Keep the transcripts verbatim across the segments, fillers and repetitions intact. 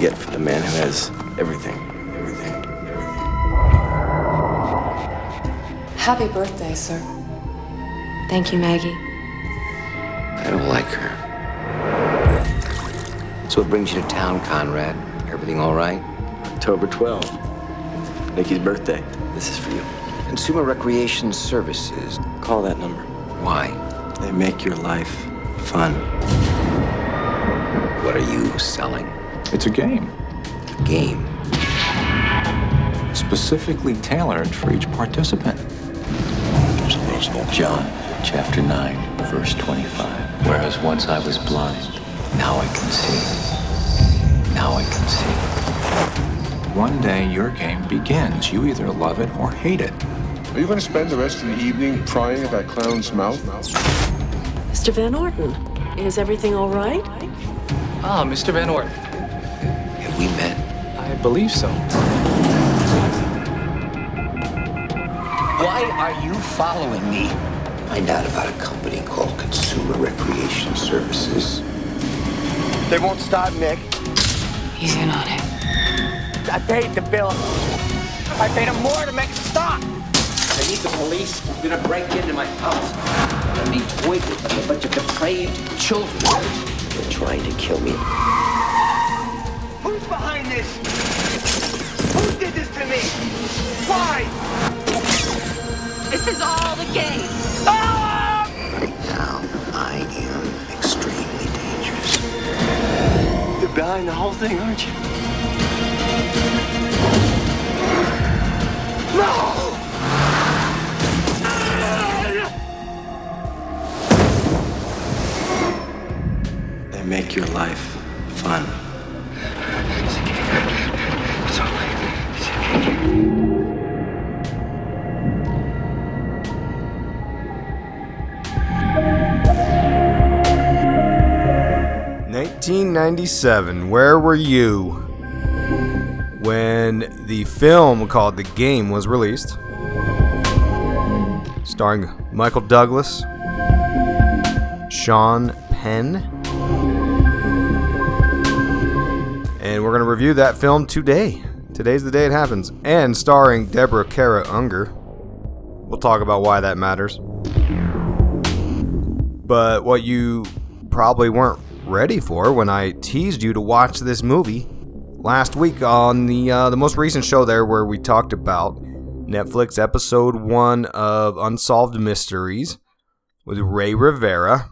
Get for the man who has everything, everything, everything. Happy birthday, sir. Thank you, Maggie. I don't like her. So what brings you to town, Conrad? Everything all right? October twelfth, Nikki's birthday. This is for you. Consumer Recreation Services. Call that number. Why? They make your life fun. What are you selling? It's a game. A game? Specifically tailored for each participant. John, chapter nine, verse twenty-five. Whereas once I was blind, now I can see. Now I can see. One day your game begins. You either love it or hate it. Are you going to spend the rest of the evening prying at that clown's mouth? Mister Van Orton, is everything all right? Ah, Mister Van Orton. We met? I believe so. Why are you following me? Find out about a company called Consumer Recreation Services. They won't stop, Nick. He's in on it. I paid the bill. I paid him more to make it stop. I need the police. They're gonna break into my house. I need wicked, a bunch of depraved children. They're trying to kill me. Behind this? Who did this to me? Why? This is all the game. Stop! Right now, I am extremely dangerous. You're behind the whole thing, aren't you? No! They make your life fun. nineteen ninety-seven, where were you when the film called The Game was released? Starring Michael Douglas, Sean Penn. And we're going to review that film today. Today's the day it happens. And starring Deborah Kara Unger. We'll talk about why that matters. But what you probably weren't ready for when I teased you to watch this movie last week on the uh, the most recent show there, where we talked about Netflix episode one of Unsolved Mysteries with Ray Rivera.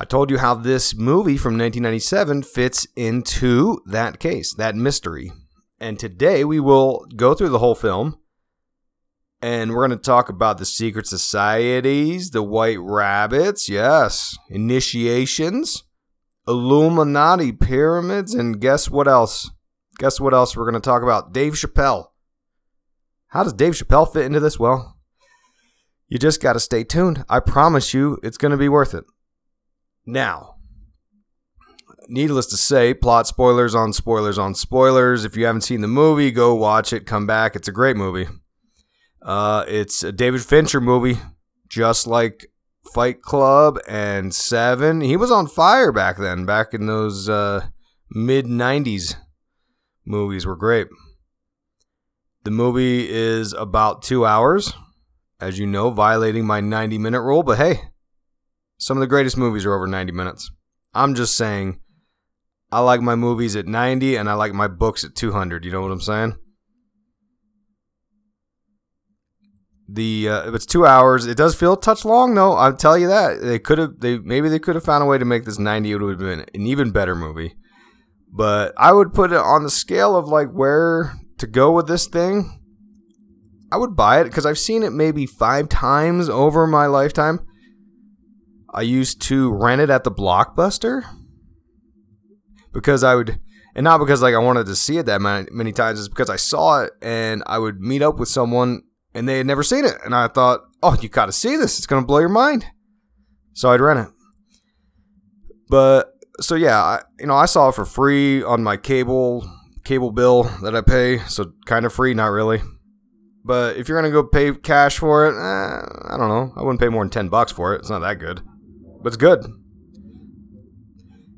I told you how this movie from nineteen ninety-seven fits into that case, that mystery. And today we will go through the whole film, and we're going to talk about the secret societies, the white rabbits, yes, initiations, Illuminati pyramids, and guess what else? Guess what else we're going to talk about? Dave Chappelle. How does Dave Chappelle fit into this? Well, you just got to stay tuned. I promise you it's going to be worth it. Now, needless to say, plot spoilers on spoilers on spoilers. If you haven't seen the movie, go watch it. Come back. It's a great movie. Uh, it's a David Fincher movie, just like Fight Club and Seven. He was on fire back then, back in those uh, mid nineties. Movies were great. The movie is about two hours, as you know, violating my ninety-minute rule. But hey, some of the greatest movies are over ninety minutes. I'm just saying, I like my movies at ninety, and I like my books at two hundred. You know what I'm saying? The uh, it's two hours. It does feel a touch long, though. I'll tell you that they could have. They maybe they could have found a way to make this ninety. It would have been an even better movie. But I would put it on the scale of like where to go with this thing. I would buy it because I've seen it maybe five times over my lifetime. I used to rent it at the Blockbuster because I would, and not because like I wanted to see it that many times. It's because I saw it and I would meet up with someone. And they had never seen it. And I thought, oh, you got to see this. It's going to blow your mind. So I'd rent it. But, so yeah, I, you know, I saw it for free on my cable cable bill that I pay. So kind of free, not really. But if you're going to go pay cash for it, eh, I don't know. I wouldn't pay more than ten bucks for it. It's not that good. But it's good.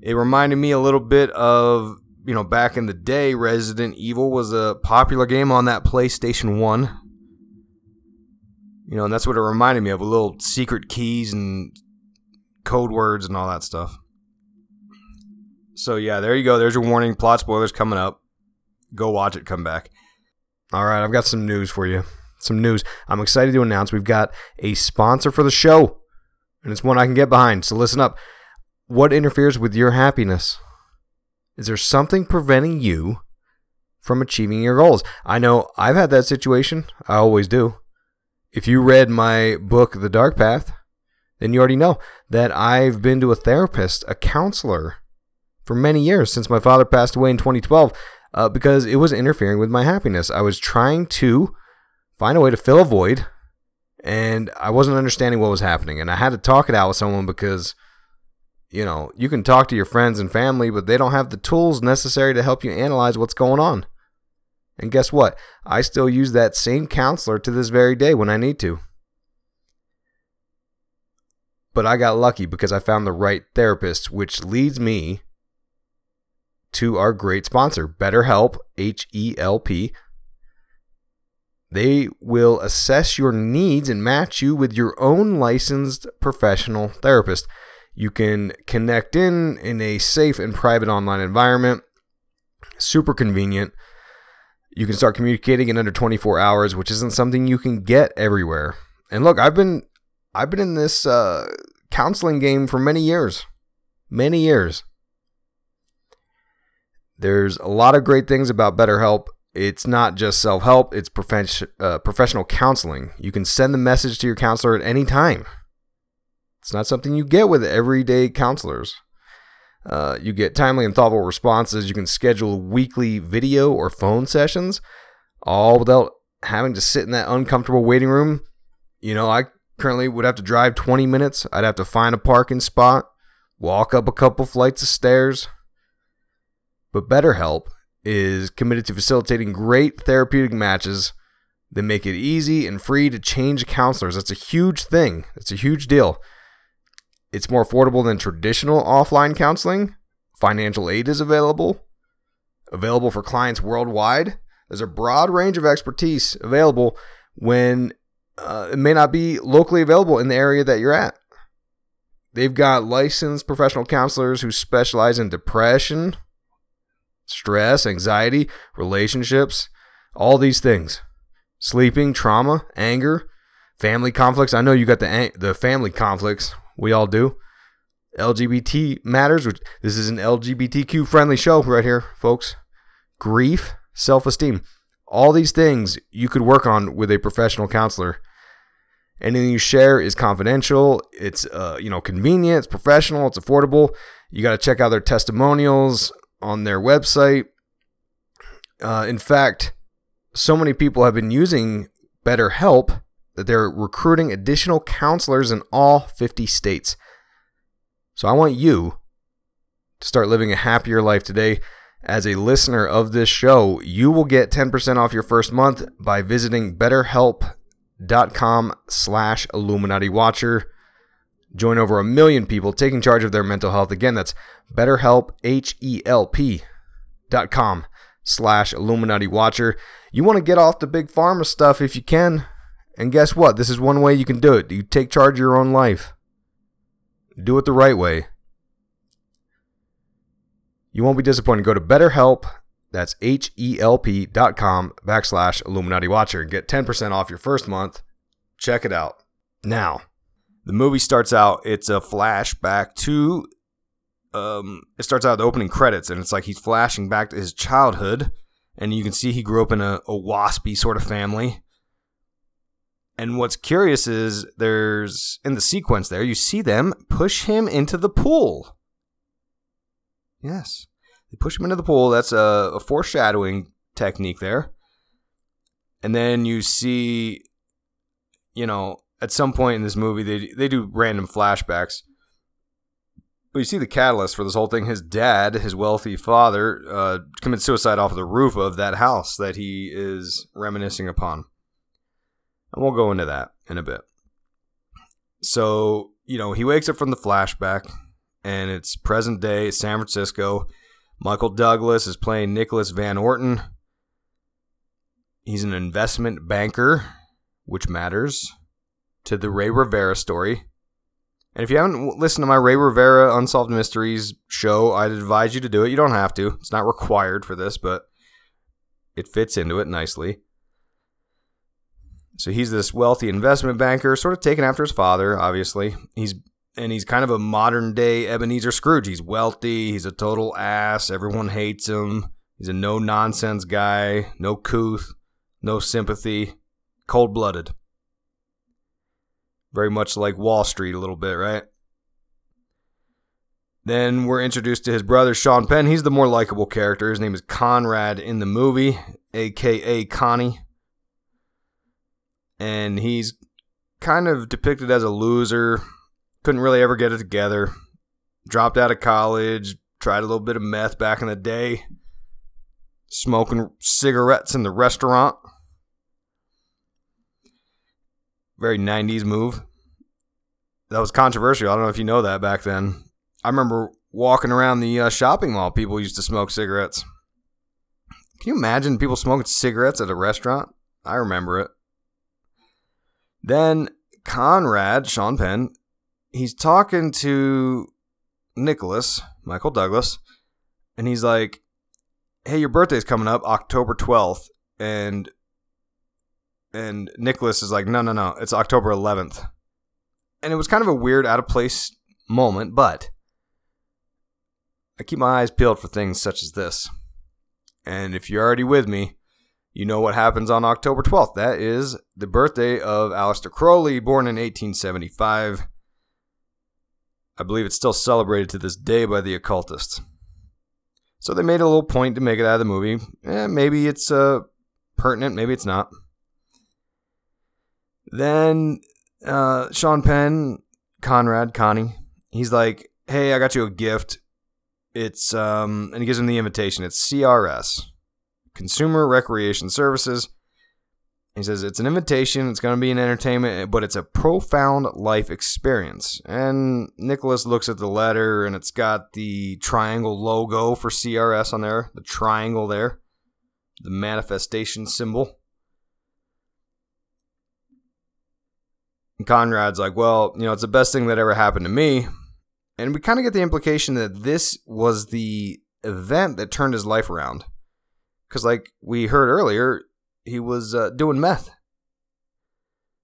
It reminded me a little bit of, you know, back in the day, Resident Evil was a popular game on that PlayStation one. You know, and that's what it reminded me of, with little secret keys and code words and all that stuff. So, yeah, there you go. There's your warning. Plot spoilers coming up. Go watch it. Come back. All right, I've got some news for you. Some news. I'm excited to announce we've got a sponsor for the show, and it's one I can get behind. So listen up. What interferes with your happiness? Is there something preventing you from achieving your goals? I know I've had that situation. I always do. If you read my book, The Dark Path, then you already know that I've been to a therapist, a counselor, for many years since my father passed away in twenty twelve uh, because it was interfering with my happiness. I was trying to find a way to fill a void, and I wasn't understanding what was happening. And I had to talk it out with someone because, you know, you can talk to your friends and family, but they don't have the tools necessary to help you analyze what's going on. And guess what? I still use that same counselor to this very day when I need to. But I got lucky because I found the right therapist, which leads me to our great sponsor, BetterHelp, H E L P. They will assess your needs and match you with your own licensed professional therapist. You can connect in in a safe and private online environment. Super convenient. You can start communicating in under twenty-four hours, which isn't something you can get everywhere. And look, I've been I've been in this uh, counseling game for many years. Many years. There's a lot of great things about BetterHelp. It's not just self-help. It's prof- uh, professional counseling. You can send the message to your counselor at any time. It's not something you get with everyday counselors. Uh, you get timely and thoughtful responses. You can schedule weekly video or phone sessions, all without having to sit in that uncomfortable waiting room. You know, I currently would have to drive twenty minutes. I'd have to find a parking spot, walk up a couple flights of stairs. But BetterHelp is committed to facilitating great therapeutic matches that make it easy and free to change counselors. That's a huge thing. That's a huge deal. It's more affordable than traditional offline counseling. Financial aid is available. Available for clients worldwide. There's a broad range of expertise available when uh, it may not be locally available in the area that you're at. They've got licensed professional counselors who specialize in depression, stress, anxiety, relationships, all these things. Sleeping, trauma, anger, family conflicts. I know you got the ang- the family conflicts. We all do. L G B T matters, which this is an L G B T Q friendly show right here, folks. Grief, self-esteem. All these things you could work on with a professional counselor. Anything you share is confidential. It's uh, you know, convenient, it's professional, it's affordable. You got to check out their testimonials on their website. Uh, in fact, so many people have been using BetterHelp that they're recruiting additional counselors in all fifty states. So I want you to start living a happier life today. As a listener of this show, you will get ten percent off your first month by visiting betterhelp dot com slash Illuminati Watcher. Join over a million people taking charge of their mental health. Again, that's BetterHelp, H E L P dot com slash Illuminati Watcher. You want to get off the big pharma stuff if you can. And guess what? This is one way you can do it. You take charge of your own life. Do it the right way. You won't be disappointed. Go to BetterHelp, that's H E L P dot com backslash Illuminati Watcher, and get ten percent off your first month. Check it out. Now, the movie starts out, it's a flashback to, um, it starts out with the opening credits, and it's like he's flashing back to his childhood, and you can see he grew up in a, a waspy sort of family. And what's curious is there's, in the sequence there, you see them push him into the pool. Yes. They push him into the pool. That's a, a foreshadowing technique there. And then you see, you know, at some point in this movie, they they do random flashbacks. But you see the catalyst for this whole thing. His dad, his wealthy father, uh, commits suicide off the roof of that house that he is reminiscing upon. And we'll go into that in a bit. So, you know, he wakes up from the flashback. And it's present day San Francisco. Michael Douglas is playing Nicholas Van Orton. He's an investment banker, which matters to the Ray Rivera story. And if you haven't listened to my Ray Rivera Unsolved Mysteries show, I'd advise you to do it. You don't have to. It's not required for this, but it fits into it nicely. So he's this wealthy investment banker, sort of taken after his father, obviously. He's And he's kind of a modern-day Ebenezer Scrooge. He's wealthy. He's a total ass. Everyone hates him. He's a no-nonsense guy. No couth. No sympathy. Cold-blooded. Very much like Wall Street a little bit, right? Then we're introduced to his brother, Sean Penn. He's the more likable character. His name is Conrad in the movie, a k a. Connie. And he's kind of depicted as a loser. Couldn't really ever get it together. Dropped out of college. Tried a little bit of meth back in the day. Smoking cigarettes in the restaurant. Very nineties move. That was controversial. I don't know if you know that back then. I remember walking around the uh, shopping mall. People used to smoke cigarettes. Can you imagine people smoking cigarettes at a restaurant? I remember it. Then Conrad, Sean Penn, he's talking to Nicholas, Michael Douglas, and he's like, hey, your birthday's coming up October twelfth. And and Nicholas is like, no, no, no, it's October eleventh. And it was kind of a weird, out-of-place moment, but I keep my eyes peeled for things such as this. And if you're already with me, you know what happens on October twelfth. That is the birthday of Aleister Crowley, born in eighteen seventy-five. I believe it's still celebrated to this day by the occultists. So they made a little point to make it out of the movie. Eh, maybe it's uh, pertinent, maybe it's not. Then uh, Sean Penn, Conrad, Connie, he's like, hey, I got you a gift. It's um, and he gives him the invitation. It's C R S, Consumer Recreation Services. He says, it's an invitation, it's going to be an entertainment, but it's a profound life experience. And Nicholas looks at the letter, and it's got the triangle logo for C R S on there, the triangle there, the manifestation symbol. And Conrad's like, well, you know, it's the best thing that ever happened to me. And we kind of get the implication that this was the event that turned his life around. Because like we heard earlier, he was uh, doing meth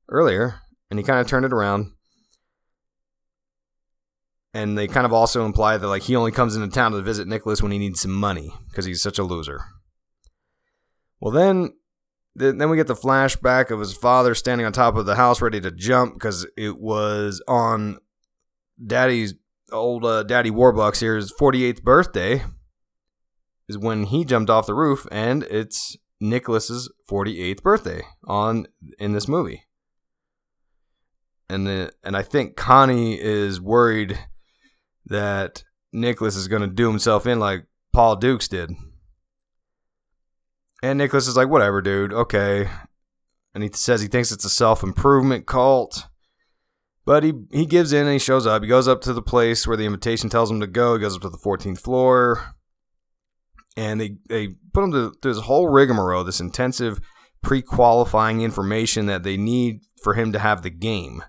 earlier, and he kind of turned it around. And they kind of also imply that like he only comes into town to visit Nicholas when he needs some money because he's such a loser. Well, then, th- then we get the flashback of his father standing on top of the house ready to jump because it was on Daddy's old uh, Daddy Warbucks here's forty-eighth birthday is when he jumped off the roof, and it's Nicholas's forty-eighth birthday on in this movie. And the, and I think Connie is worried that Nicholas is going to do himself in like Paul Dukes did. And Nicholas is like, whatever, dude. Okay. And he says he thinks it's a self-improvement cult. But he, he gives in and he shows up. He goes up to the place where the invitation tells him to go. He goes up to the fourteenth floor. And they, they put him to, through this whole rigmarole, this intensive pre-qualifying information that they need for him to have the game.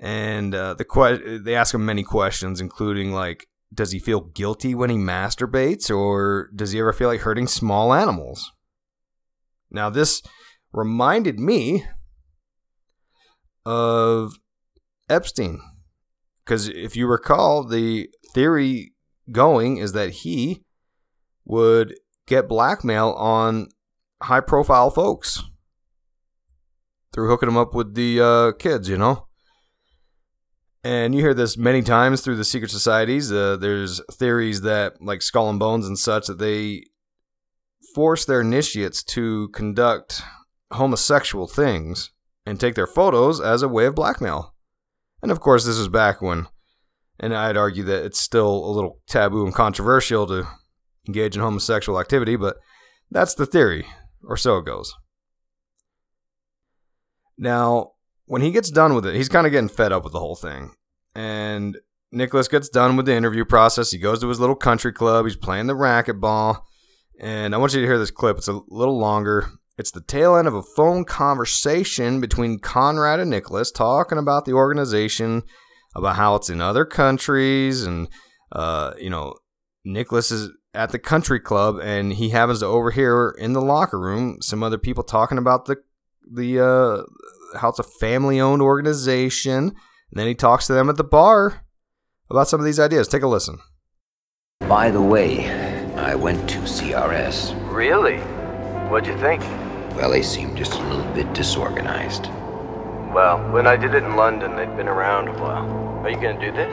And uh, the que- they ask him many questions, including like, does he feel guilty when he masturbates, or does he ever feel like hurting small animals? Now, this reminded me of Epstein, because if you recall, the theory going is that he would get blackmail on high-profile folks through hooking them up with the uh, kids, you know? And you hear this many times through the secret societies. Uh, there's theories that, like Skull and Bones and such, that they force their initiates to conduct homosexual things and take their photos as a way of blackmail. And of course, this was back when, and I'd argue that it's still a little taboo and controversial to engage in homosexual activity, but that's the theory, or so it goes. Now, when he gets done with it, he's kind of getting fed up with the whole thing. And Nicholas gets done with the interview process. He goes to his little country club. He's playing the racquetball. And I want you to hear this clip. It's a little longer. It's the tail end of a phone conversation between Conrad and Nicholas talking about the organization, about how it's in other countries. And, uh, you know, Nicholas is at the country club, and he happens to overhear in the locker room some other people talking about the the uh how it's a family-owned organization, and then he talks to them at the bar about some of these ideas. Take a listen. By the way, I went to C R S. Really? What'd you think? Well, they seemed just a little bit disorganized. Well, when I did it in London, they'd been around a while. Are you gonna do this?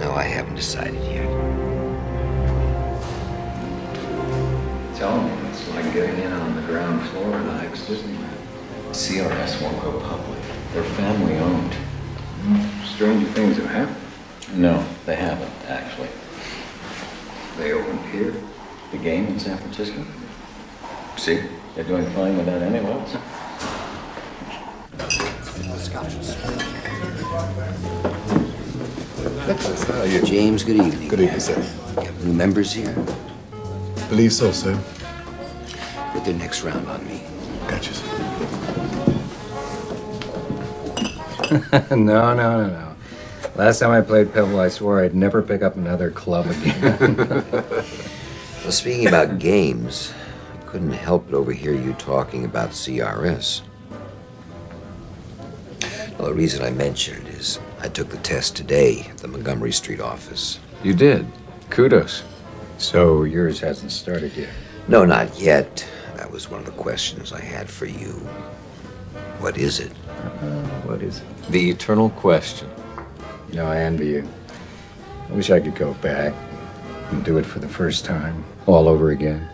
No, I haven't decided yet. Tell me, it's like getting in on the ground floor at Ike's Disneyland. C R S won't go public. They're family owned. Mm. Strange things have happened. No, they haven't, actually. They opened here? The game in San Francisco? See? They're doing fine without anyone else. How are you? James, good evening. Good evening, sir. You have new members here? Believe so, sir. Put their next round on me. Gotcha, sir. no, no, no, no. Last time I played Pebble, I swore I'd never pick up another club again. Well, speaking about games, I couldn't help but overhear you talking about C R S. Well, the reason I mentioned it is I took the test today at the Montgomery Street office. You did? Kudos. So yours hasn't started yet? No, not yet. That was one of the questions I had for you. What is it? Uh, what is it? The eternal question. You know, I envy you. I wish I could go back and do it for the first time, all over again.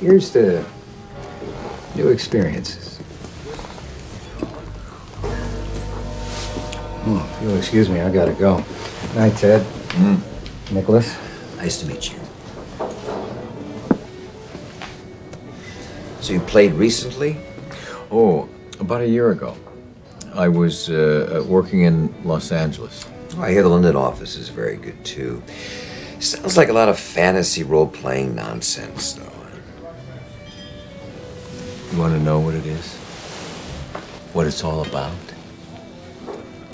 Here's to new experiences. Oh, if you'll excuse me, I gotta go. Night, Ted. Mm. Nicholas. Nice to meet you. So you played recently? Oh, about a year ago. I was uh, working in Los Angeles. Oh, I hear the London office is very good, too. Sounds like a lot of fantasy role-playing nonsense, though. You want to know what it is? What it's all about?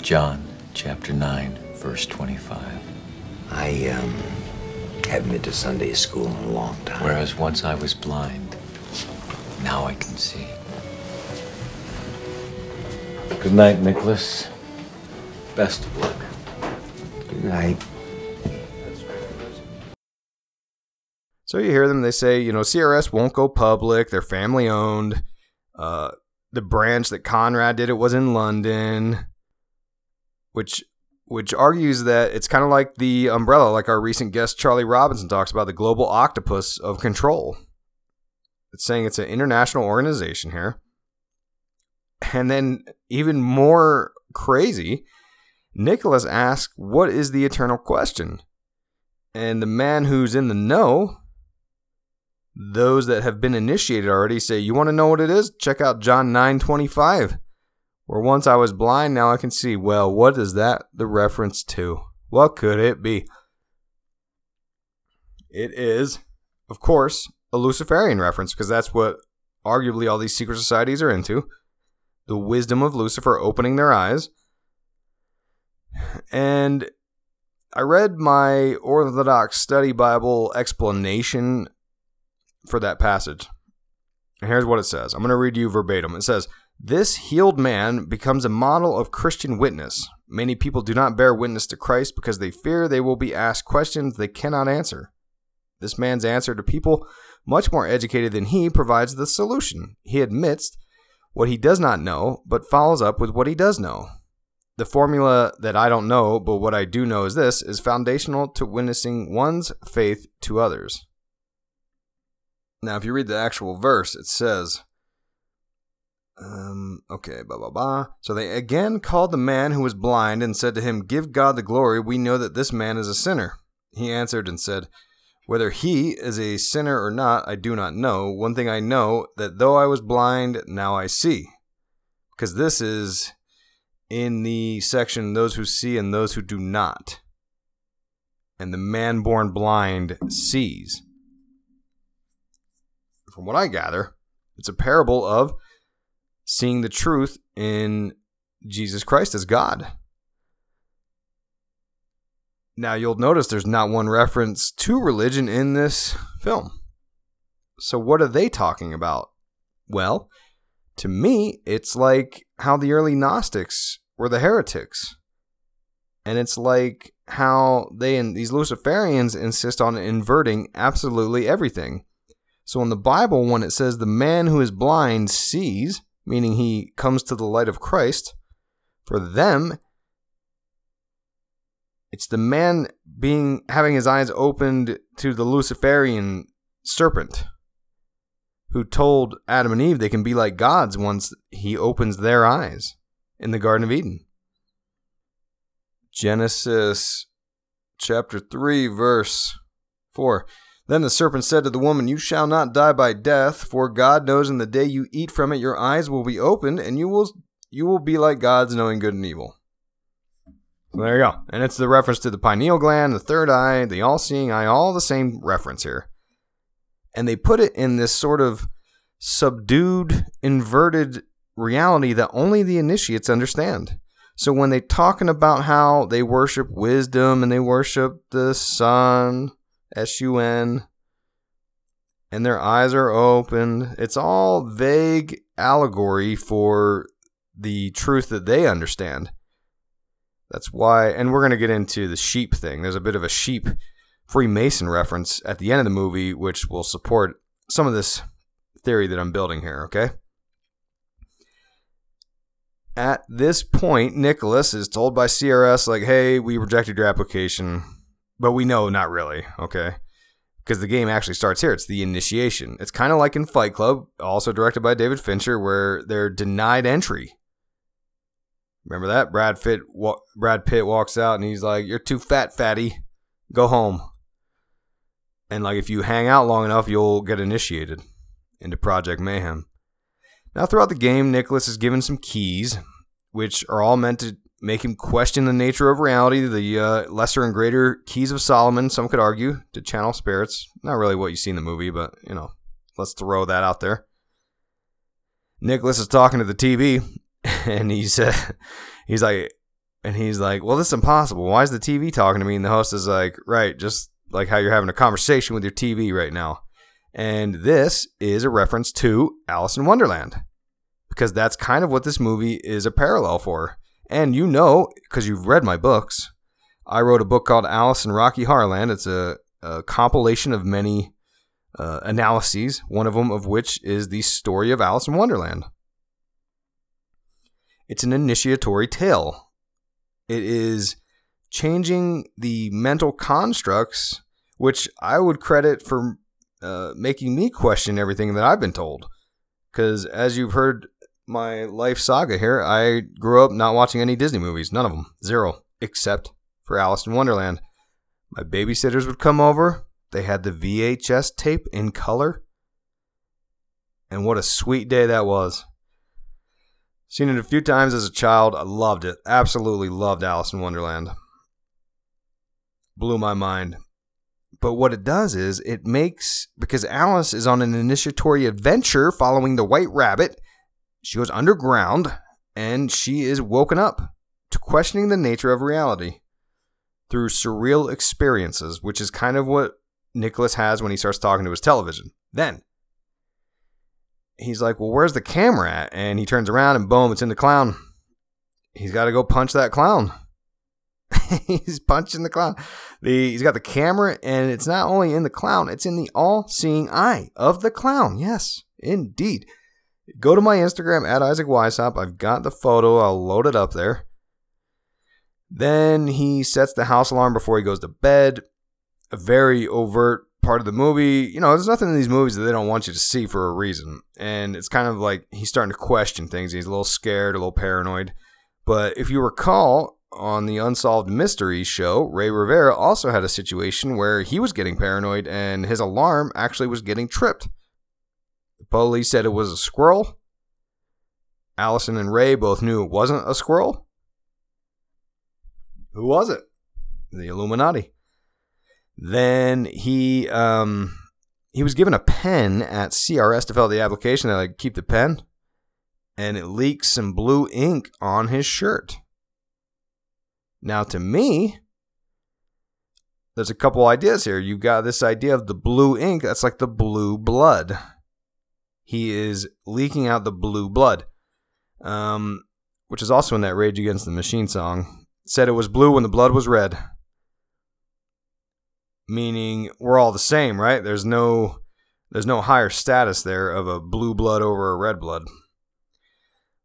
John, chapter nine, verse twenty-five. I um, haven't been to Sunday school in a long time. Whereas once I was blind, now I can see. Good night, Nicholas. Best of luck. Good night. So you hear them, they say, you know, C R S won't go public. They're family owned. Uh, the branch that Conrad did, it was in London, which which argues that it's kind of like the umbrella, like our recent guest Charlie Robinson talks about, the global octopus of control. It's saying it's an international organization here. And then even more crazy, Nicholas asks, what is the eternal question? And the man who's in the know, those that have been initiated already, say, you want to know what it is? Check out John nine twenty-five. Where once I was blind, now I can see. Well, what is that the reference to? What could it be? It is, of course, a Luciferian reference, because that's what arguably all these secret societies are into. The wisdom of Lucifer opening their eyes. And I read my Orthodox Study Bible explanation for that passage. And here's what it says. I'm going to read you verbatim. It says, this healed man becomes a model of Christian witness. Many people do not bear witness to Christ because they fear they will be asked questions they cannot answer. This man's answer to people much more educated than he provides the solution. He admits what he does not know, but follows up with what he does know. The formula that I don't know, but what I do know is this, is foundational to witnessing one's faith to others. Now, if you read the actual verse, it says... Um, okay, blah, blah, blah. So they again called the man who was blind and said to him, give God the glory. We know that this man is a sinner. He answered and said, whether he is a sinner or not, I do not know. One thing I know, that though I was blind, now I see. Because this is in the section, those who see and those who do not. And the man born blind sees. From what I gather, it's a parable of seeing the truth in Jesus Christ as God. Now, you'll notice there's not one reference to religion in this film. So what are they talking about? Well, to me, it's like how the early Gnostics were the heretics. And it's like how they and these Luciferians insist on inverting absolutely everything. So in the Bible, when it says the man who is blind sees... meaning he comes to the light of Christ, for them, it's the man being having his eyes opened to the Luciferian serpent who told Adam and Eve they can be like gods once he opens their eyes in the Garden of Eden. Genesis chapter three, verse four. Then the serpent said to the woman, you shall not die by death, for God knows in the day you eat from it your eyes will be opened, and you will you will be like gods, knowing good and evil. So there you go. And it's the reference to the pineal gland, the third eye, the all-seeing eye, all the same reference here. And they put it in this sort of subdued, inverted reality that only the initiates understand. So when they're talking about how they worship wisdom and they worship the sun... S U N, and their eyes are open. It's all vague allegory for the truth that they understand. That's why, and we're going to get into the sheep thing. There's a bit of a sheep Freemason reference at the end of the movie, which will support some of this theory that I'm building here, okay? At this point, Nicholas is told by C R S, like, hey, we rejected your application. But we know not really, okay? Because the game actually starts here. It's the initiation. It's kind of like in Fight Club, also directed by David Fincher, where they're denied entry. Remember that? Brad Pitt, wa- Brad Pitt walks out and he's like, you're too fat, fatty. Go home. And like, if you hang out long enough, you'll get initiated into Project Mayhem. Now, throughout the game, Nicholas is given some keys, which are all meant to make him question the nature of reality, the uh, lesser and greater keys of Solomon, some could argue, to channel spirits. Not really what you see in the movie, but, you know, let's throw that out there. Nicholas is talking to the T V, and he's, uh, he's like, and he's like, well, this is impossible. Why is the T V talking to me? And the host is like, right, just like how you're having a conversation with your T V right now. And this is a reference to Alice in Wonderland, because that's kind of what this movie is a parallel for. And you know, because you've read my books, I wrote a book called Alice in Rocky Horror Land. It's a, a compilation of many uh, analyses, one of them of which is the story of Alice in Wonderland. It's an initiatory tale. It is changing the mental constructs, which I would credit for uh, making me question everything that I've been told. Because as you've heard my life saga here, I grew up not watching any Disney movies. None of them. Zero. Except for Alice in Wonderland. My babysitters would come over. They had the V H S tape in color. And what a sweet day that was. Seen it a few times as a child. I loved it. Absolutely loved Alice in Wonderland. Blew my mind. But what it does is it makes, because Alice is on an initiatory adventure following the White Rabbit, she goes underground and she is woken up to questioning the nature of reality through surreal experiences, which is kind of what Nicholas has when he starts talking to his television. Then he's like, well, where's the camera at? And he turns around and boom, it's in the clown. He's got to go punch that clown. He's punching the clown. The, he's got the camera, and it's not only in the clown, it's in the all-seeing eye of the clown. Yes, indeed. Go to my Instagram, at Isaac Weishaupt. I've got the photo. I'll load it up there. Then he sets the house alarm before he goes to bed. A very overt part of the movie. You know, there's nothing in these movies that they don't want you to see for a reason. And it's kind of like he's starting to question things. He's a little scared, a little paranoid. But if you recall, on the Unsolved Mysteries show, Ray Rivera also had a situation where he was getting paranoid and his alarm actually was getting tripped. The police said it was a squirrel. Allison and Ray both knew it wasn't a squirrel. Who was it? The Illuminati. Then he um, he was given a pen at C R S to fill out the application. They're like, keep the pen. And it leaks some blue ink on his shirt. Now, to me, there's a couple ideas here. You've got this idea of the blue ink. That's like the blue blood. He is leaking out the blue blood, um, which is also in that Rage Against the Machine song. It said it was blue when the blood was red. Meaning we're all the same, right? There's no, there's no higher status there of a blue blood over a red blood.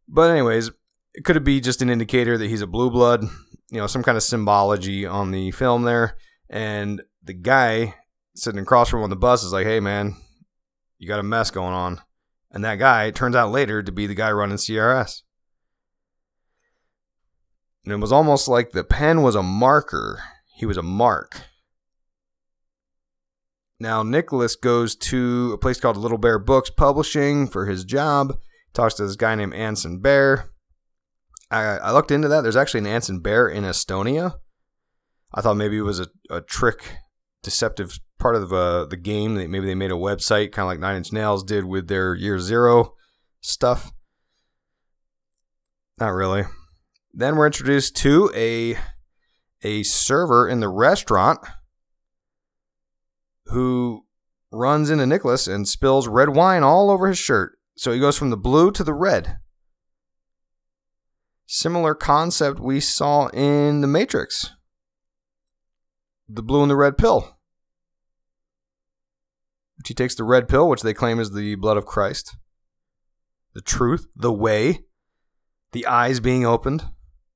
But anyways, it could be just an indicator that he's a blue blood. You know, some kind of symbology on the film there. And the guy sitting across from him on the bus is like, hey, man, you got a mess going on. And that guy turns out later to be the guy running C R S. And it was almost like the pen was a marker. He was a mark. Now, Nicholas goes to a place called Little Bear Books Publishing for his job. Talks to this guy named Anson Bear. I, I looked into that. There's actually an Anson Bear in Estonia. I thought maybe it was a, a trick, deceptive part of uh, the game. That maybe they made a website, kind of like Nine Inch Nails did with their Year Zero stuff. Not really. Then we're introduced to a a server in the restaurant who runs into Nicholas and spills red wine all over his shirt. So he goes from the blue to the red. Similar concept we saw in The Matrix. The blue and the red pill. He takes the red pill, which they claim is the blood of Christ. The truth, the way, the eyes being opened.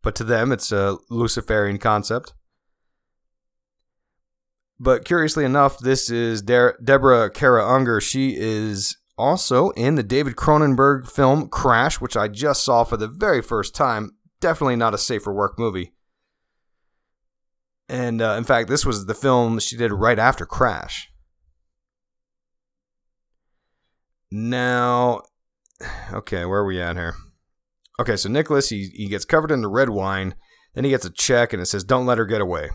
But to them, it's a Luciferian concept. But curiously enough, this is De- Deborah Kara Unger. She is also in the David Cronenberg film Crash, which I just saw for the very first time. Definitely not a safe for work movie. And uh, in fact, this was the film she did right after Crash. Now, okay, where are we at here? Okay, so Nicholas, he, he gets covered in the red wine. Then he gets a check and it says, don't let her get away.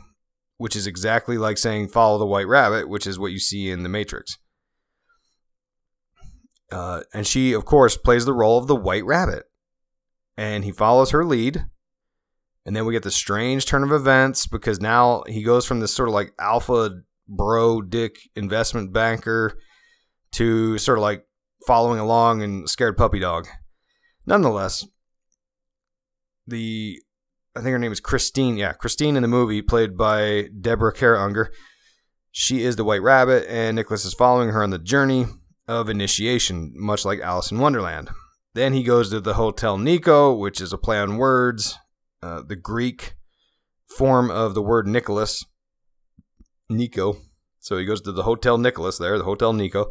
Which is exactly like saying, follow the White Rabbit, which is what you see in The Matrix. Uh, and she, of course, plays the role of the White Rabbit. And he follows her lead. And then we get the strange turn of events because now he goes from this sort of like alpha bro dick investment banker to sort of like following along and scared puppy dog. Nonetheless, the, I think her name is Christine. Yeah, Christine in the movie played by Deborah Kara Unger. She is the White Rabbit and Nicholas is following her on the journey of initiation, much like Alice in Wonderland. Then he goes to the Hotel Nico, which is a play on words, uh, the Greek form of the word Nicholas, Nico. So he goes to the Hotel Nicholas there, the Hotel Nico,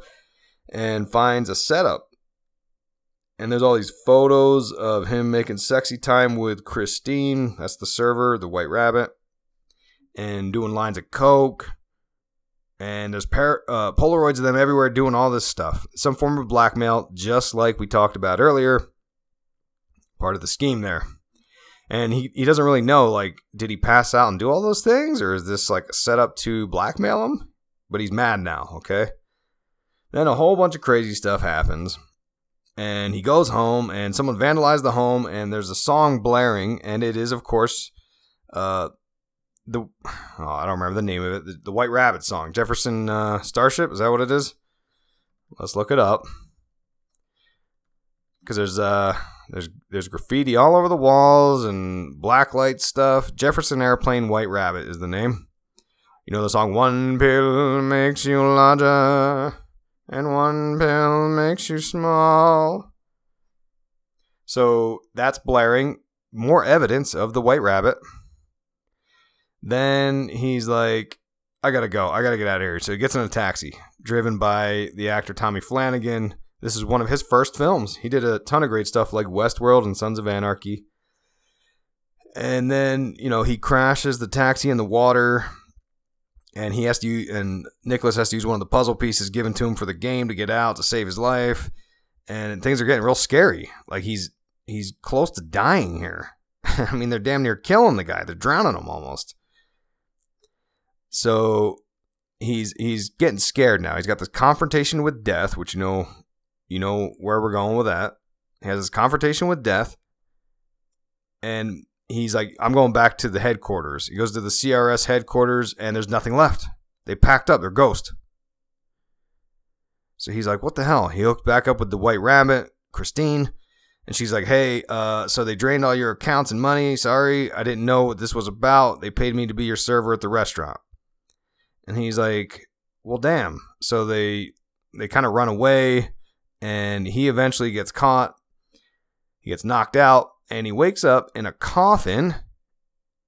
and finds a setup. And there's all these photos of him making sexy time with Christine. That's the server, the White Rabbit. And doing lines of coke. And there's par- uh, Polaroids of them everywhere doing all this stuff. Some form of blackmail, just like we talked about earlier. Part of the scheme there. And he, he doesn't really know, like, did he pass out and do all those things? Or is this, like, a setup to blackmail him? But he's mad now, okay? Then a whole bunch of crazy stuff happens. And he goes home, and someone vandalized the home, and there's a song blaring, and it is, of course, uh, the, oh, I don't remember the name of it, the, the White Rabbit song, Jefferson uh, Starship, is that what it is? Let's look it up. Because there's, uh, there's, there's graffiti all over the walls, and blacklight stuff. Jefferson Airplane, White Rabbit is the name. You know the song, one pill makes you larger. And one pill makes you small. So that's blaring. More evidence of the White Rabbit. Then he's like, I gotta go. I gotta get out of here. So he gets in a taxi. Driven by the actor Tommy Flanagan. This is one of his first films. He did a ton of great stuff like Westworld and Sons of Anarchy. And then, you know, he crashes the taxi in the water. And he has to use, and Nicholas has to use one of the puzzle pieces given to him for the game to get out to save his life. And things are getting real scary. Like he's he's close to dying here. I mean, they're damn near killing the guy. They're drowning him almost. So he's he's getting scared now. He's got this confrontation with death, which you know you know where we're going with that. He has this confrontation with death. And he's like, I'm going back to the headquarters. He goes to the C R S headquarters, and there's nothing left. They packed up. They're ghost. So he's like, what the hell? He hooked back up with the White Rabbit, Christine, and she's like, hey, uh, so they drained all your accounts and money. Sorry, I didn't know what this was about. They paid me to be your server at the restaurant. And he's like, well, damn. So they they kind of run away, and he eventually gets caught. He gets knocked out. And he wakes up in a coffin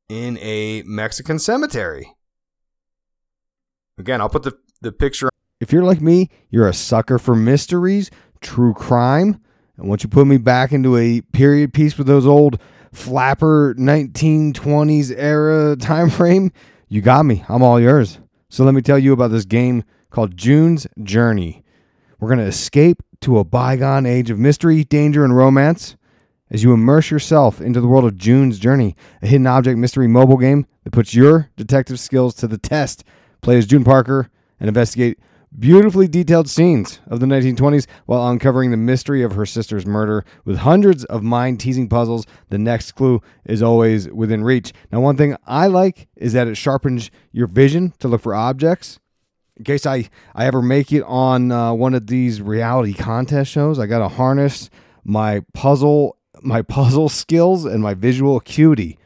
in a Mexican cemetery. Again, I'll put the, the picture. If you're like me, you're a sucker for mysteries, true crime. And once you put me back into a period piece with those old flapper nineteen twenties era time frame, you got me. I'm all yours. So let me tell you about this game called June's Journey. We're going to escape to a bygone age of mystery, danger, and romance. As you immerse yourself into the world of June's Journey, a hidden object mystery mobile game that puts your detective skills to the test. Play as June Parker and investigate beautifully detailed scenes of the nineteen twenties while uncovering the mystery of her sister's murder with hundreds of mind-teasing puzzles. The next clue is always within reach. Now, one thing I like is that it sharpens your vision to look for objects. In case I, I ever make it on uh, one of these reality contest shows, I got to harness my puzzle my puzzle skills and my visual acuity.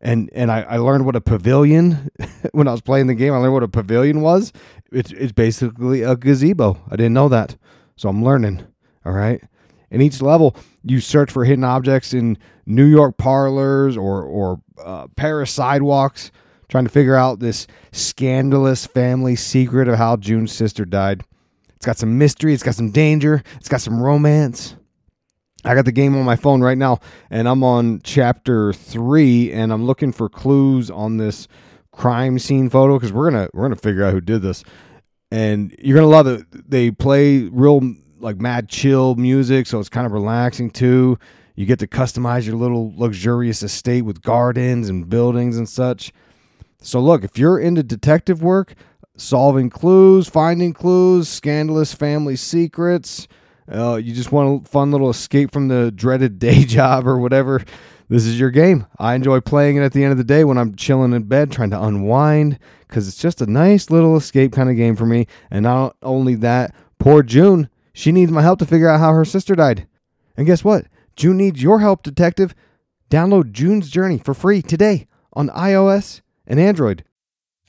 And and I, I learned what a pavilion, when I was playing the game, I learned what a pavilion was. It's, it's basically a gazebo. I didn't know that. So I'm learning. All right. In each level, you search for hidden objects in New York parlors or, or uh, Paris sidewalks, trying to figure out this scandalous family secret of how June's sister died. It's got some mystery. It's got some danger. It's got some romance. I got the game on my phone right now, and I'm on chapter three, and I'm looking for clues on this crime scene photo because we're gonna we're gonna figure out who did this, and you're gonna love it. They play real like mad chill music, so it's kind of relaxing too. You get to customize your little luxurious estate with gardens and buildings and such. So look, if you're into detective work, solving clues, finding clues, scandalous family secrets. Uh, you just want a fun little escape from the dreaded day job or whatever. This is your game. I enjoy playing it at the end of the day when I'm chilling in bed trying to unwind because it's just a nice little escape kind of game for me. And not only that, poor June, she needs my help to figure out how her sister died. And guess what? June needs your help, detective. Download June's Journey for free today on iOS and Android.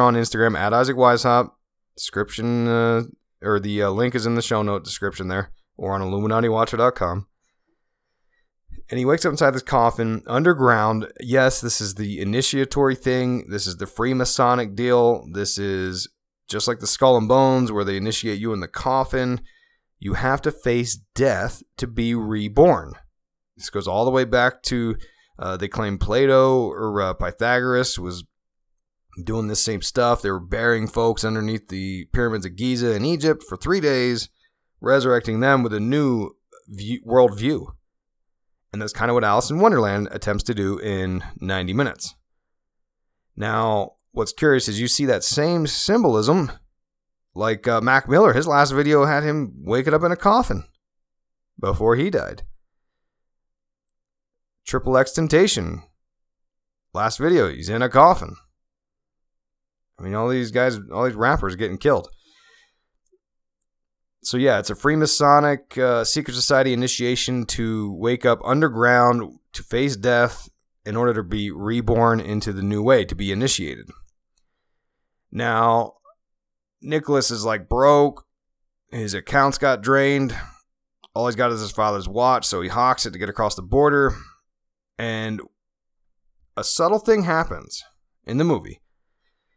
On Instagram at Isaac Weishaupt. Description uh, or the uh, link is in the show note description there, or on Illuminati Watcher dot com. And he wakes up inside this coffin underground. Yes, this is the initiatory thing. This is the Freemasonic deal. This is just like the Skull and Bones, where they initiate you in the coffin. You have to face death to be reborn. This goes all the way back to uh, they claim Plato or uh, Pythagoras was doing this same stuff. They were burying folks underneath the pyramids of Giza in Egypt for three days, resurrecting them with a new view, world view. And that's kind of what Alice in Wonderland attempts to do in ninety minutes. Now, what's curious is you see that same symbolism, like uh, Mac Miller. His last video had him waking up in a coffin before he died. Triple X Temptation. Last video, he's in a coffin. I mean, all these guys, all these rappers getting killed. So yeah, it's a Freemasonic uh, secret society initiation to wake up underground, to face death in order to be reborn into the new way, to be initiated. Now, Nicholas is like broke. His accounts got drained. All he's got is his father's watch, so he hawks it to get across the border. And a subtle thing happens in the movie.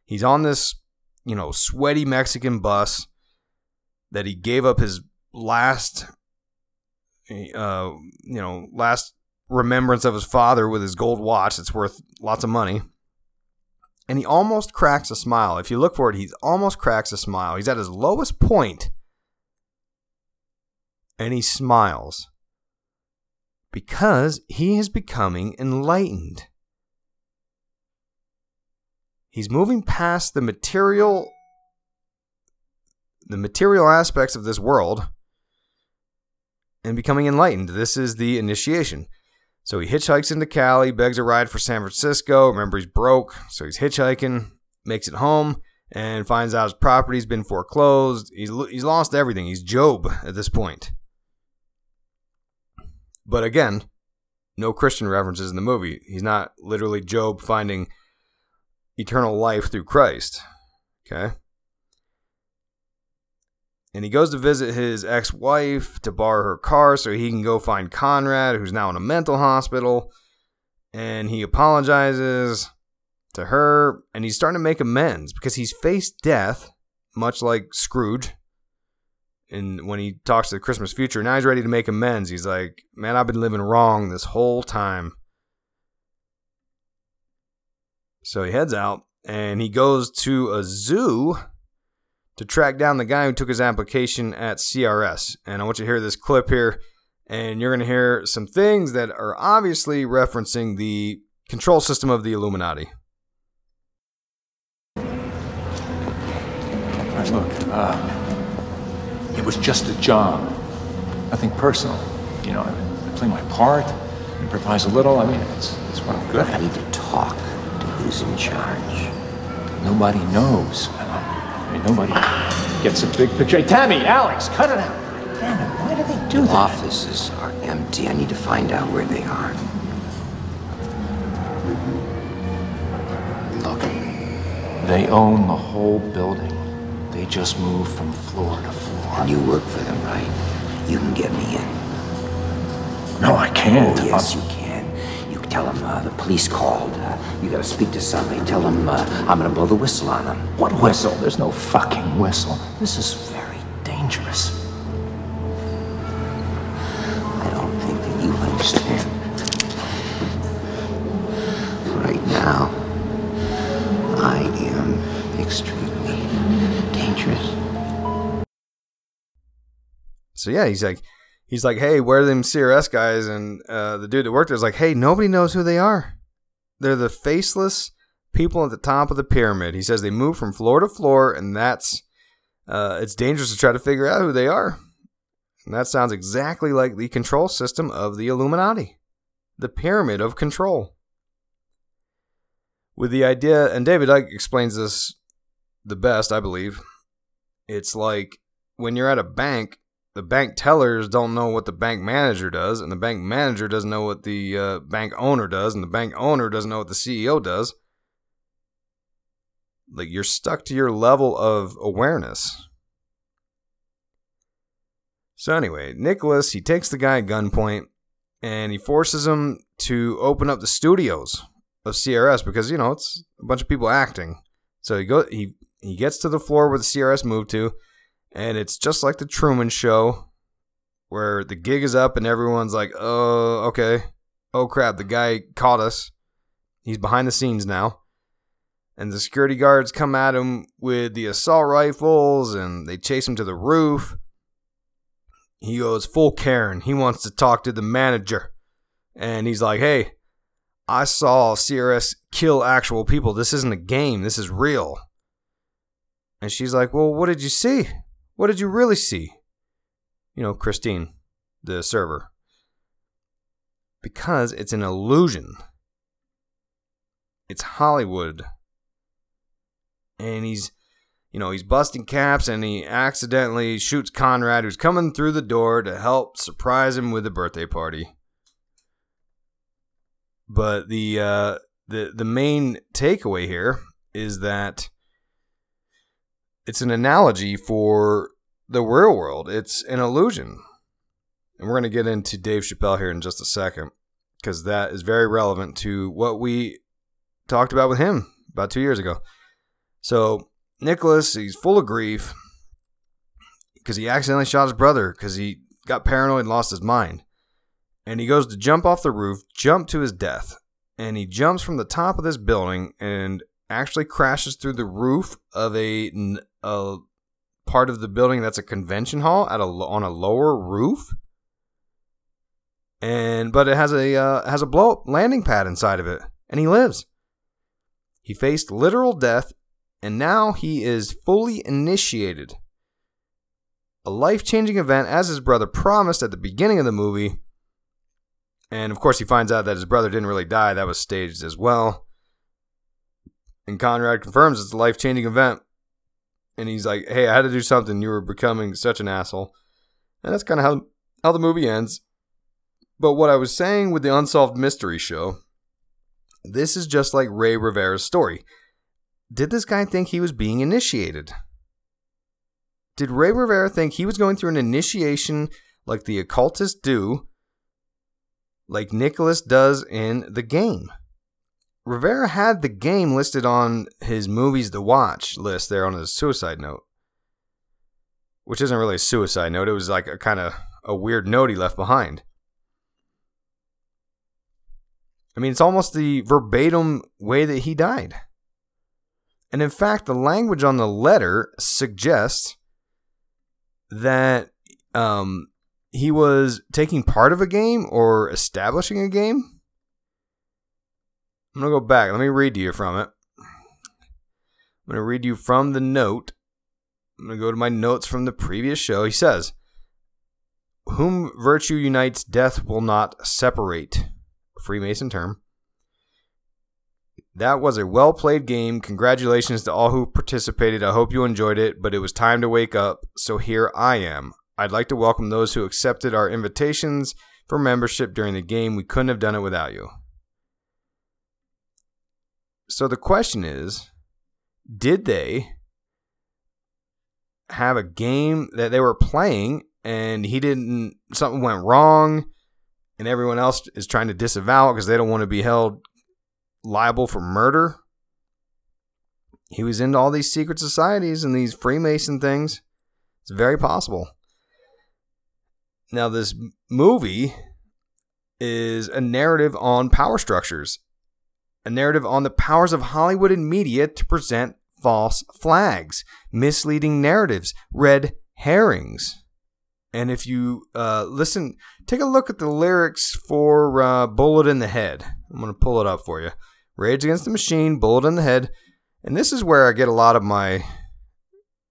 He's on this, you know, sweaty Mexican bus that he gave up his last, uh, you know, last remembrance of his father with his gold watch. It's worth lots of money. And he almost cracks a smile. If you look for it, he almost cracks a smile. He's at his lowest point, and he smiles because he is becoming enlightened. He's moving past the material, the material aspects of this world and becoming enlightened. This is the initiation. So he hitchhikes into Cali, begs a ride for San Francisco. Remember, he's broke, so he's hitchhiking, makes it home, and finds out his property's been foreclosed. He's, he's lost everything. He's Job at this point. But again, no Christian references in the movie. He's not literally Job finding eternal life through Christ. Okay. And he goes to visit his ex-wife to borrow her car so he can go find Conrad, who's now in a mental hospital. And he apologizes to her, and he's starting to make amends because he's faced death, much like Scrooge. And when he talks to the Christmas future, now he's ready to make amends. He's like, man, I've been living wrong this whole time. So he heads out, and he goes to a zoo to track down the guy who took his application at C R S. And I want you to hear this clip here, and you're going to hear some things that are obviously referencing the control system of the Illuminati. All right, look, uh, it was just a job, nothing personal. You know, I play my part, improvise a little. I mean, it's, it's what I'm good at. I need to talk. Who's in charge? Nobody knows. I mean, nobody gets a big picture. Hey, Tammy, Alex, cut it out. Damn it, why do they do that? Offices are empty. I need to find out where they are. Look, they own the whole building. They just move from floor to floor. And you work for them, right? You can get me in. No, I can't. Oh, yes, I'm- you can. Tell them uh, the police called. Uh, you gotta speak to somebody. Tell them uh, I'm gonna blow the whistle on them. What whistle? There's no fucking whistle. This is very dangerous. I don't think that you understand. Right now, I am extremely dangerous. So yeah, he's like, he's like, hey, where are them C R S guys? And uh, the dude that worked there is like, hey, nobody knows who they are. They're the faceless people at the top of the pyramid. He says they move from floor to floor, and that's uh, it's dangerous to try to figure out who they are. And that sounds exactly like the control system of the Illuminati, the pyramid of control. With the idea, and David Icke explains this the best, I believe. It's like when you're at a bank, the bank tellers don't know what the bank manager does, and the bank manager doesn't know what the uh, bank owner does, and the bank owner doesn't know what the C E O does. Like, you're stuck to your level of awareness. So anyway, Nicholas, he takes the guy at gunpoint, and he forces him to open up the studios of C R S because, you know, it's a bunch of people acting. So he go he he gets to the floor where the C R S moved to. And it's just like the Truman Show, where the gig is up and everyone's like, oh, okay. Oh, crap, the guy caught us. He's behind the scenes now. And the security guards come at him with the assault rifles, and they chase him to the roof. He goes full Karen. He wants to talk to the manager. And he's like, hey, I saw C R S kill actual people. This isn't a game. This is real. And she's like, well, what did you see? What did you really see? You know, Christine, the server. Because it's an illusion. It's Hollywood. And he's, you know, he's busting caps and he accidentally shoots Conrad, who's coming through the door to help surprise him with a birthday party. But the uh, the the main takeaway here is that it's an analogy for the real world. It's an illusion. And we're going to get into Dave Chappelle here in just a second, because that is very relevant to what we talked about with him about two years ago. So Nicholas, he's full of grief because he accidentally shot his brother because he got paranoid and lost his mind. And he goes to jump off the roof, jump to his death. And he jumps from the top of this building and actually crashes through the roof of a, a part of the building that's a convention hall at a on a lower roof, and but it has a uh, has a blow up landing pad inside of it, and he lives. He faced literal death, and now he is fully initiated. A life changing event, as his brother promised at the beginning of the movie, and of course he finds out that his brother didn't really die; that was staged as well. And Conrad confirms it's a life-changing event. And he's like, hey, I had to do something. You were becoming such an asshole. And that's kind of how, how the movie ends. But what I was saying with the Unsolved Mystery show, this is just like Ray Rivera's story. Did this guy think he was being initiated? Did Ray Rivera think he was going through an initiation like the occultists do, like Nicholas does in The Game? Rivera had The Game listed on his movies to watch list there on his suicide note. Which isn't really a suicide note. It was like a kind of a weird note he left behind. I mean, it's almost the verbatim way that he died. And in fact, the language on the letter suggests that um, he was taking part of a game or establishing a game. I'm going to go back. Let me read to you from it. I'm going to read you from the note. I'm going to go to my notes from the previous show. He says, whom virtue unites, death will not separate. Freemason term. That was a well-played game. Congratulations to all who participated. I hope you enjoyed it, but it was time to wake up, so here I am. I'd like to welcome those who accepted our invitations for membership during the game. We couldn't have done it without you. So the question is, did they have a game that they were playing and he didn't, something went wrong and everyone else is trying to disavow it because they don't want to be held liable for murder. He was into all these secret societies and these Freemason things. It's very possible. Now, this movie is a narrative on power structures, a narrative on the powers of Hollywood and media to present false flags, misleading narratives, red herrings. And if you uh, listen, take a look at the lyrics for uh, Bullet in the Head. I'm going to pull it up for you. Rage Against the Machine, Bullet in the Head. And this is where I get a lot of my,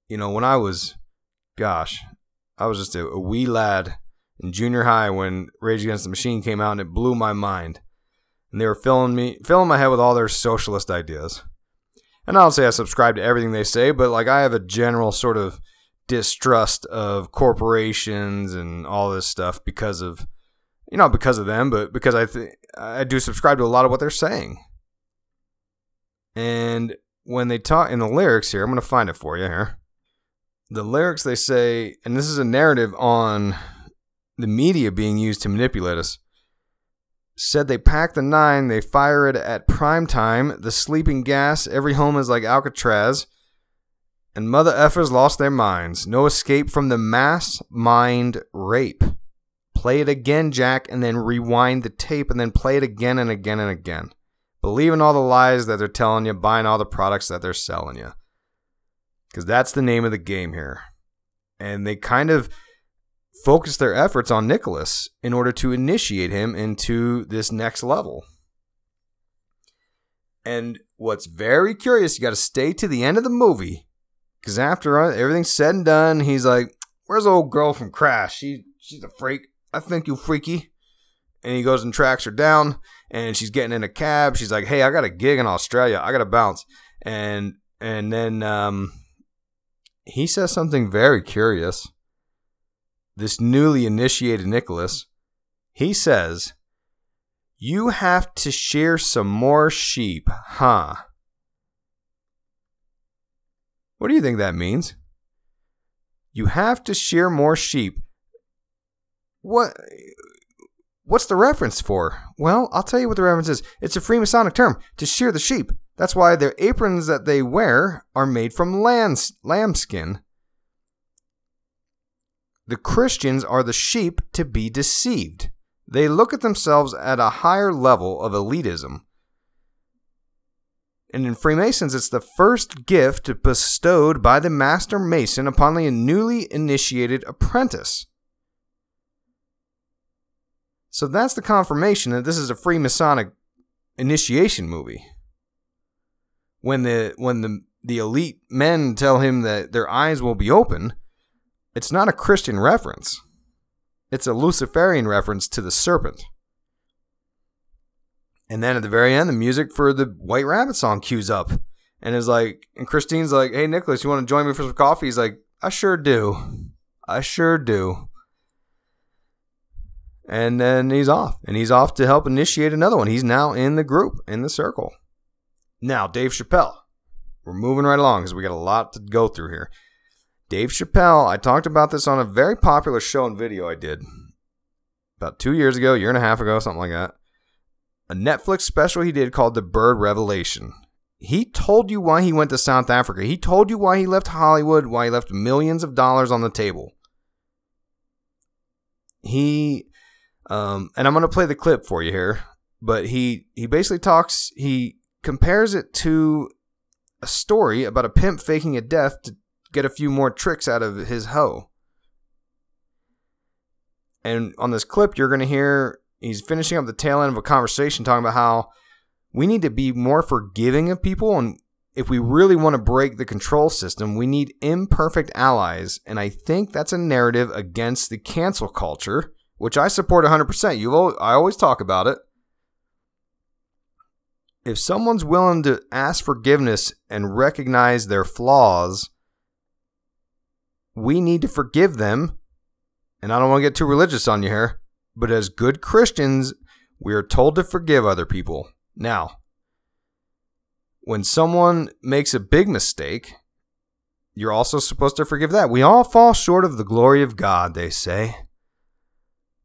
you know, when I was, gosh, I was just a, a wee lad in junior high when Rage Against the Machine came out, and it blew my mind. And they were filling me, filling my head with all their socialist ideas. And I don't say I subscribe to everything they say, but like I have a general sort of distrust of corporations and all this stuff because of, you know, because of them, but because I th- I do subscribe to a lot of what they're saying. And when they talk in the lyrics here, I'm going to find it for you here. The lyrics they say, and this is a narrative on the media being used to manipulate us. Said they pack the nine, they fire it at prime time. The sleeping gas, every home is like Alcatraz. And mother effers lost their minds. No escape from the mass mind rape. Play it again, Jack, and then rewind the tape, and then play it again and again and again. Believe in all the lies that they're telling you, buying all the products that they're selling you. Because that's the name of the game here. And they kind of focus their efforts on Nicholas in order to initiate him into this next level. And what's very curious, you got to stay to the end of the movie. Because after everything's said and done, he's like, where's the old girl from Crash? She, she's a freak. I think you freaky. And he goes and tracks her down. And she's getting in a cab. She's like, hey, I got a gig in Australia. I got to bounce. And and then um, he says something very curious. This newly initiated Nicholas, he says, you have to shear some more sheep, huh? What do you think that means? You have to shear more sheep. What... What's the reference for? Well, I'll tell you what the reference is. It's a Freemasonic term, to shear the sheep. That's why their aprons that they wear are made from lambs, lambskin. The Christians are the sheep to be deceived. They look at themselves at a higher level of elitism. And in Freemasons, it's the first gift bestowed by the Master Mason upon the newly initiated apprentice. So that's the confirmation that this is a Freemasonic initiation movie. When the when the, the elite men tell him that their eyes will be open, it's not a Christian reference. It's a Luciferian reference to the serpent. And then at the very end, the music for the White Rabbit song cues up. And is like, and Christine's like, hey, Nicholas, you want to join me for some coffee? He's like, I sure do. I sure do. And then he's off. And he's off to help initiate another one. He's now in the group, in the circle. Now, Dave Chappelle. We're moving right along because we got a lot to go through here. Dave Chappelle, I talked about this on a very popular show and video I did about two years ago, year and a half ago, something like that. A Netflix special he did called The Bird Revelation. He told you why he went to South Africa. He told you why he left Hollywood, why he left millions of dollars on the table. He... Um, and I'm going to play the clip for you here, but he, he basically talks, he compares it to a story about a pimp faking a death to get a few more tricks out of his hoe. And on this clip, you're going to hear, he's finishing up the tail end of a conversation talking about how we need to be more forgiving of people. And if we really want to break the control system, we need imperfect allies. And I think that's a narrative against the cancel culture, which I support one hundred percent. You've always, I always talk about it. If someone's willing to ask forgiveness and recognize their flaws, we need to forgive them. And I don't want to get too religious on you here, but as good Christians, we are told to forgive other people. Now, when someone makes a big mistake, you're also supposed to forgive that. We all fall short of the glory of God, they say.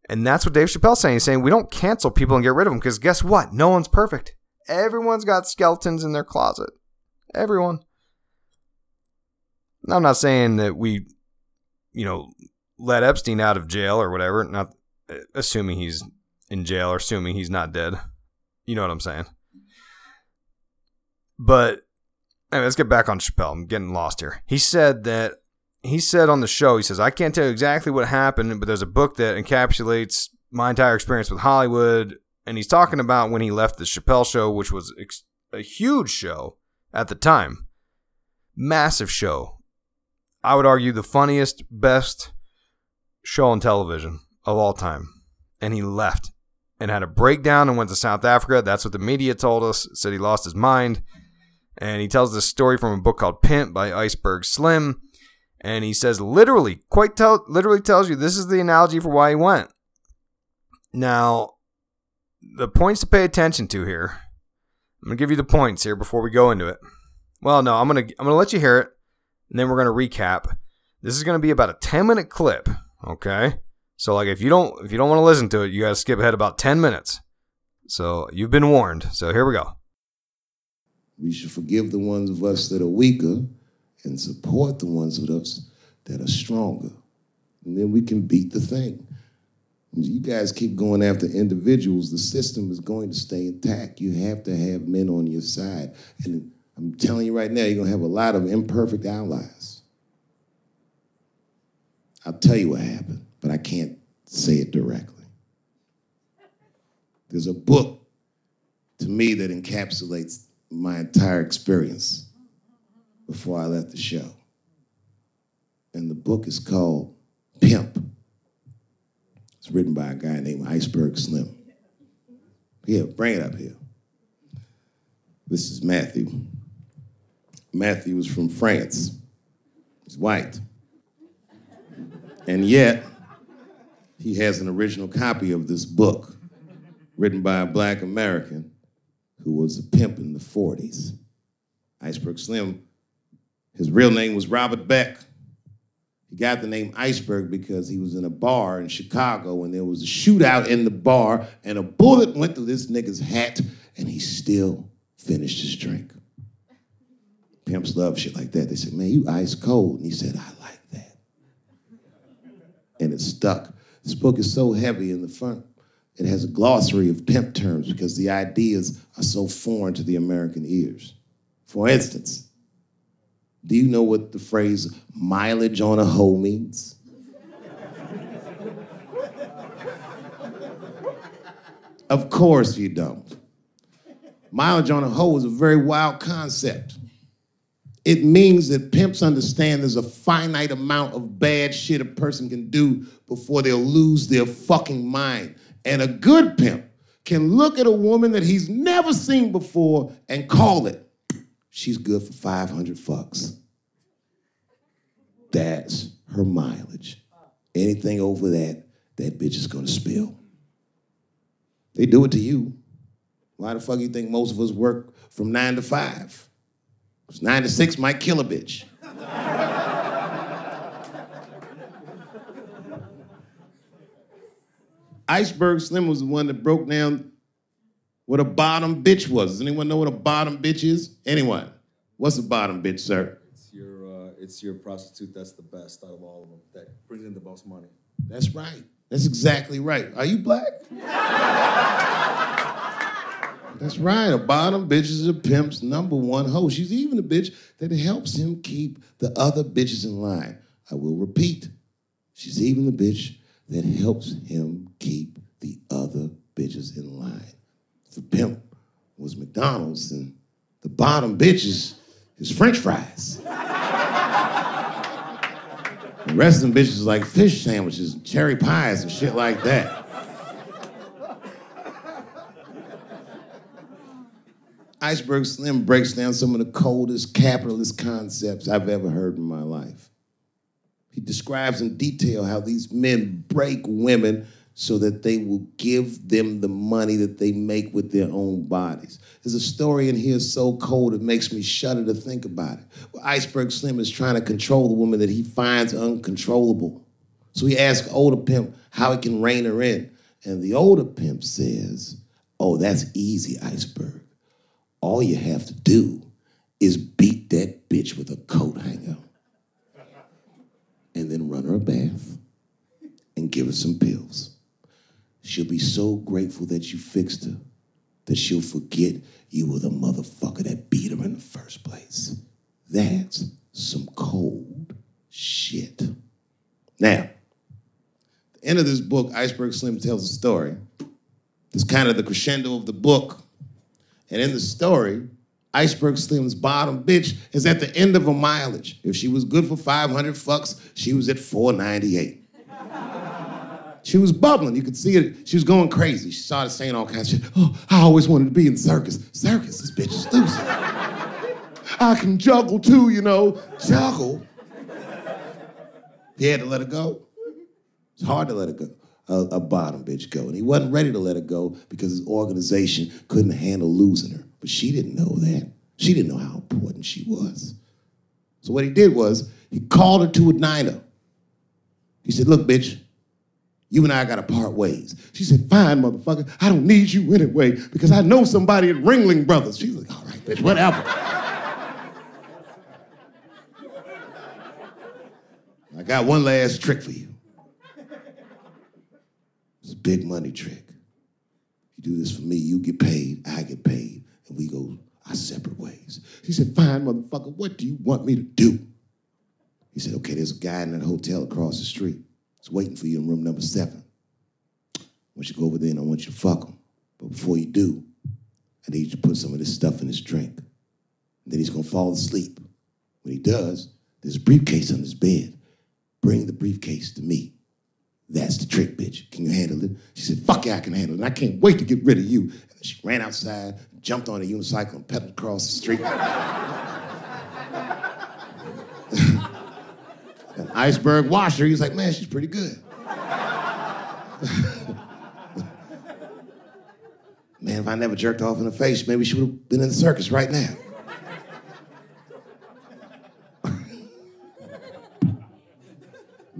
And that's what Dave Chappelle's saying. He's saying we don't cancel people and get rid of them because guess what? No one's perfect. Everyone's got skeletons in their closet. Everyone. Now, I'm not saying that we, you know, let Epstein out of jail or whatever. Not assuming he's in jail or assuming he's not dead. You know what I'm saying? But anyway, let's get back on Chappelle. I'm getting lost here. He said that he said on the show, he says, I can't tell you exactly what happened, but there's a book that encapsulates my entire experience with Hollywood. And he's talking about when he left the Chappelle show, which was ex- a huge show at the time. Massive show. I would argue the funniest, best show on television of all time. And he left and had a breakdown and went to South Africa. That's what the media told us. It said he lost his mind. And he tells this story from a book called Pimp by Iceberg Slim. And he says, literally, quite tell, literally tells you this is the analogy for why he went. Now, the points to pay attention to here. I'm going to give you the points here before we go into it. Well, no, I'm going to I'm going to let you hear it. And then we're going to recap. This is going to be about a ten minute clip. Okay. So like if you don't if you don't want to listen to it, you got to skip ahead about ten minutes. So you've been warned. So here we go. We should forgive the ones of us that are weaker and support the ones of us that are stronger. And then we can beat the thing. You guys keep going after individuals. The system is going to stay intact. You have to have men on your side. And I'm telling you right now, you're going to have a lot of imperfect allies. I'll tell you what happened, but I can't say it directly. There's a book, to me, that encapsulates my entire experience before I left the show. And the book is called Pimp. It's written by a guy named Iceberg Slim. Yeah, bring it up here. This is Matthew. Matthew was from France. He's white. And yet, he has an original copy of this book written by a black American who was a pimp in the forties. Iceberg Slim, his real name was Robert Beck. He got the name Iceberg because he was in a bar in Chicago and there was a shootout in the bar and a bullet went through this nigga's hat and he still finished his drink. Pimps love shit like that. They said, man, you ice cold. And he said, I like that. And it stuck. This book is so heavy in the front. It has a glossary of pimp terms because the ideas are so foreign to the American ears. For instance, do you know what the phrase mileage on a hoe means? Of course you don't. Mileage on a hoe is a very wild concept. It means that pimps understand there's a finite amount of bad shit a person can do before they'll lose their fucking mind. And a good pimp can look at a woman that he's never seen before and call it. She's good for five hundred fucks. That's her mileage. Anything over that, that bitch is gonna spill. They do it to you. Why the fuck you think most of us work from nine to five? Because nine to six might kill a bitch. Iceberg Slim was the one that broke down what a bottom bitch was. Does anyone know what a bottom bitch is? Anyone? What's a bottom bitch, sir? It's your, uh, it's your prostitute that's the best out of all of them, that brings in the most money. That's right. That's exactly right. Are you black? That's right. A bottom bitch is a pimp's number one hoe. She's even a bitch that helps him keep the other bitches in line. I will repeat. She's even the bitch that helps him keep the other bitches in line. The pimp was McDonald's and the bottom bitch is his French fries. The rest of them bitches is like fish sandwiches and cherry pies and shit like that. Iceberg Slim breaks down some of the coldest capitalist concepts I've ever heard in my life. He describes in detail how these men break women so that they will give them the money that they make with their own bodies. There's a story in here so cold it makes me shudder to think about it. Well, Iceberg Slim is trying to control the woman that he finds uncontrollable. So he asked older Pimp how he can rein her in. And the older Pimp says, oh, that's easy, Iceberg. All you have to do is beat that bitch with a coat hanger and then run her a bath and give her some pills. She'll be so grateful that you fixed her that she'll forget you were the motherfucker that beat her in the first place. That's some cold shit. Now, at the end of this book, Iceberg Slim tells a story. It's kind of the crescendo of the book. And in the story, Iceberg Slim's bottom bitch is at the end of her mileage. If she was good for five hundred fucks, she was at four ninety-eight. She was bubbling. You could see it. She was going crazy. She started saying all kinds of shit. Oh, I always wanted to be in circus. Circus, this bitch is loose. I can juggle too, you know. Juggle? He had to let her go. It's hard to let her go. A, a bottom bitch go. And he wasn't ready to let her go because his organization couldn't handle losing her. But she didn't know that. She didn't know how important she was. So what he did was he called her to a diner. He said, look, bitch, you and I gotta part ways. She said, fine, motherfucker. I don't need you anyway because I know somebody at Ringling Brothers. She's like, all right, bitch, whatever. I got one last trick for you. It's a big money trick. You do this for me, you get paid, I get paid, and we go our separate ways. She said, fine, motherfucker, what do you want me to do? He said, okay, there's a guy in that hotel across the street. He's waiting for you in room number seven. I want you to go over there and I want you to fuck him. But before you do, I need you to put some of this stuff in his drink. And then he's gonna fall asleep. When he does, there's a briefcase on his bed. Bring the briefcase to me. That's the trick, bitch. Can you handle it? She said, fuck yeah, I can handle it. I can't wait to get rid of you. And then she ran outside, jumped on a unicycle, and pedaled across the street. An iceberg watched her. He was like, man, she's pretty good. Man, if I never jerked off in her face, maybe she would have been in the circus right now.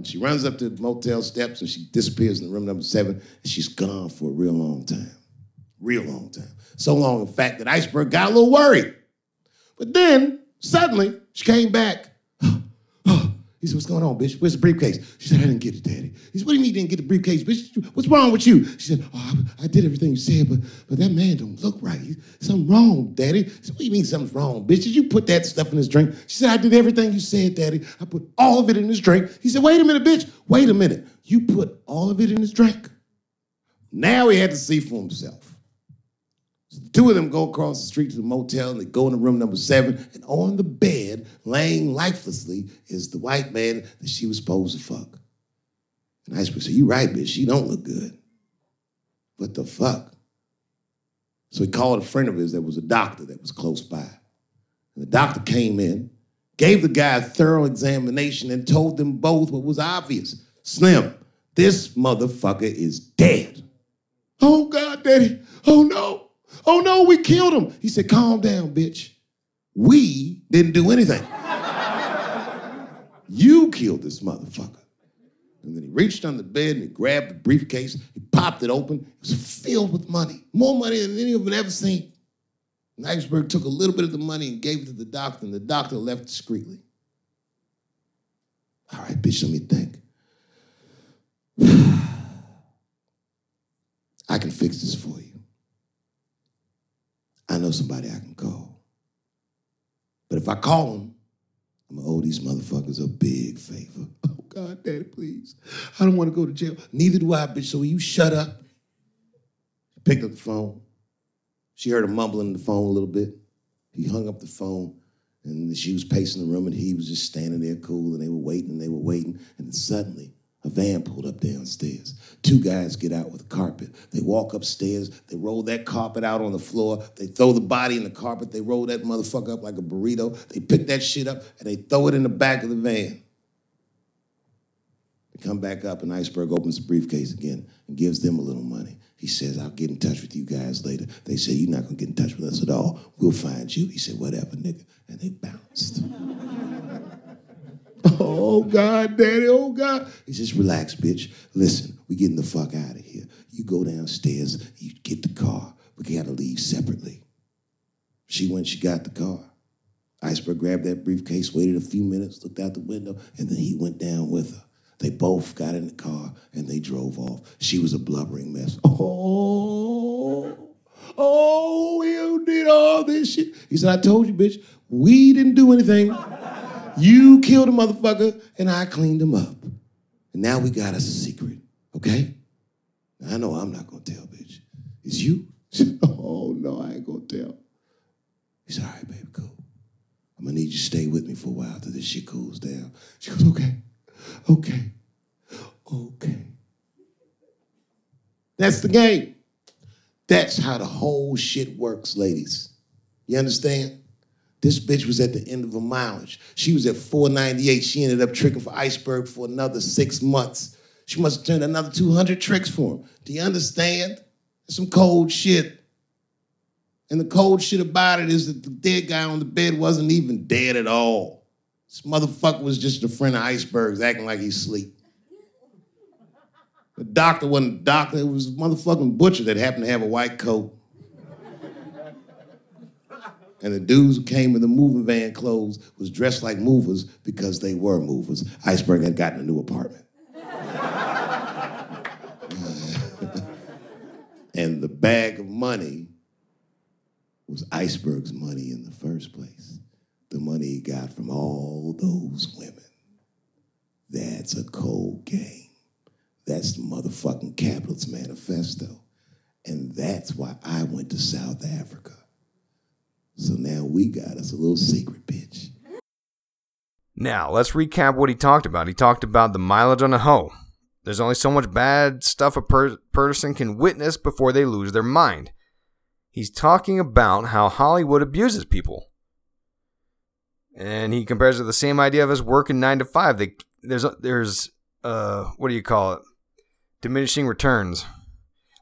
She runs up to the motel steps and she disappears in room number seven, and she's gone for a real long time. Real long time. So long, in fact, that Iceberg got a little worried. But then, suddenly, she came back. He said, what's going on, bitch? Where's the briefcase? She said, I didn't get it, Daddy. He said, what do you mean you didn't get the briefcase, bitch? What's wrong with you? She said, oh, I, I did everything you said, but, but that man don't look right. He, something wrong, Daddy. He said, what do you mean something's wrong, bitch? Did you put that stuff in his drink? She said, I did everything you said, Daddy. I put all of it in his drink. He said, wait a minute, bitch. Wait a minute. You put all of it in his drink? Now he had to see for himself. So the two of them go across the street to the motel, and they go into room number seven, and on the bed, laying lifelessly, is the white man that she was supposed to fuck. And Iceberg said, you right, bitch, she don't look good. What the fuck? So he called a friend of his that was a doctor that was close by. And the doctor came in, gave the guy a thorough examination, and told them both what was obvious. Slim, this motherfucker is dead. Oh, God, Daddy. Oh, no. Oh, no, we killed him. He said, calm down, bitch. We didn't do anything. You killed this motherfucker. And then he reached under the bed and he grabbed the briefcase. He popped it open. It was filled with money, more money than any of them had ever seen. And Iceberg took a little bit of the money and gave it to the doctor, and the doctor left discreetly. All right, bitch, let me think. I can fix this for you. I know somebody I can call. But if I call him, I'm gonna owe these motherfuckers a big favor. Oh, God, Daddy, please. I don't want to go to jail. Neither do I, bitch, so will you shut up? She picked up the phone. She heard him mumbling in the phone a little bit. He hung up the phone, and she was pacing the room, and he was just standing there cool, and they were waiting, and they were waiting, and then suddenly, a van pulled up downstairs. Two guys get out with a carpet. They walk upstairs. They roll that carpet out on the floor. They throw the body in the carpet. They roll that motherfucker up like a burrito. They pick that shit up, and they throw it in the back of the van. They come back up, and Iceberg opens the briefcase again and gives them a little money. He says, I'll get in touch with you guys later. They say, you're not going to get in touch with us at all. We'll find you. He said, whatever, nigga. And they bounced. Oh, God, daddy, oh, God. He just relax, bitch. Listen, we getting the fuck out of here. You go downstairs, you get the car. We gotta leave separately. She went, she got the car. Iceberg grabbed that briefcase, waited a few minutes, looked out the window, and then he went down with her. They both got in the car, and they drove off. She was a blubbering mess. Oh, oh, you did all this shit. He said, I told you, bitch, we didn't do anything. You killed a motherfucker, and I cleaned him up. And now we got us a secret, okay? Now, I know I'm not going to tell, bitch. It's you. Oh, no, I ain't going to tell. He said, all right, baby, cool. I'm going to need you to stay with me for a while till this shit cools down. She goes, okay, okay, okay. That's the game. That's how the whole shit works, ladies. You understand? This bitch was at the end of her mileage. She was at four ninety-eight. She ended up tricking for Iceberg for another six months. She must have turned another two hundred tricks for him. Do you understand? That's some cold shit. And the cold shit about it is that the dead guy on the bed wasn't even dead at all. This motherfucker was just a friend of Iceberg's acting like he's asleep. The doctor wasn't a doctor. It was a motherfucking butcher that happened to have a white coat. And the dudes who came in the moving van clothes was dressed like movers because they were movers. Iceberg had gotten a new apartment. And the bag of money was Iceberg's money in the first place. The money he got from all those women. That's a cold game. That's the motherfucking Capitalist Manifesto. And that's why I went to South Africa. So now we got us a little secret, bitch. Now, let's recap what he talked about. He talked about the mileage on a hoe. There's only so much bad stuff a per- person can witness before they lose their mind. He's talking about how Hollywood abuses people. And he compares it to the same idea of us working nine to five. They, there's, there's uh, what do you call it? Diminishing returns.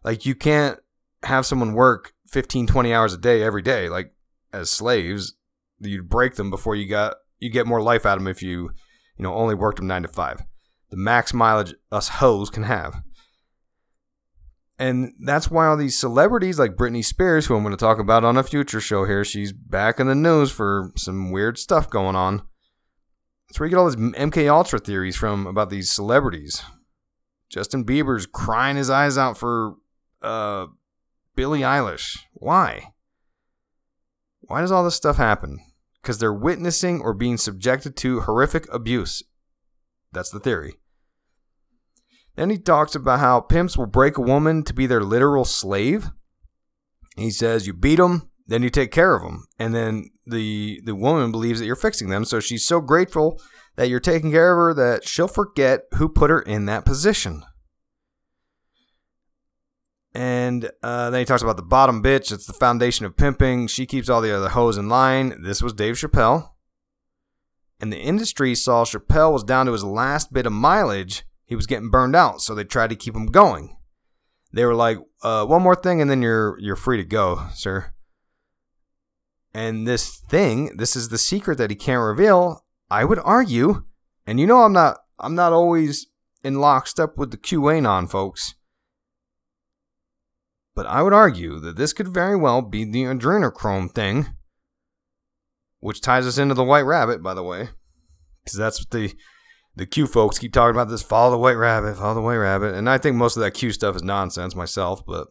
Like, you can't have someone work fifteen, twenty hours a day every day. Like, as slaves, you'd break them before you got you get more life out of them if you, you know, only worked them nine to five. The max mileage us hoes can have, and that's why all these celebrities like Britney Spears, who I'm going to talk about on a future show here, she's back in the news for some weird stuff going on. That's where you get all these MKUltra theories from about these celebrities. Justin Bieber's crying his eyes out for uh, Billie Eilish. Why? Why does all this stuff happen? Because they're witnessing or being subjected to horrific abuse. That's the theory. Then he talks about how pimps will break a woman to be their literal slave. He says you beat them, then you take care of them. And then the, the woman believes that you're fixing them. So she's so grateful that you're taking care of her that she'll forget who put her in that position. And uh, then he talks about the bottom bitch. It's the foundation of pimping. She keeps all the other hoes in line. This was Dave Chappelle. And the industry saw Chappelle was down to his last bit of mileage. He was getting burned out, so they tried to keep him going. They were like, uh, one more thing, and then you're you're free to go, sir. And this thing, this is the secret that he can't reveal, I would argue. And you know I'm not, I'm not always in lockstep with the QAnon folks. But I would argue that this could very well be the adrenochrome thing, which ties us into the white rabbit, by the way. Because that's what the, the Q folks keep talking about, this follow the white rabbit, follow the white rabbit. And I think most of that Q stuff is nonsense myself. But,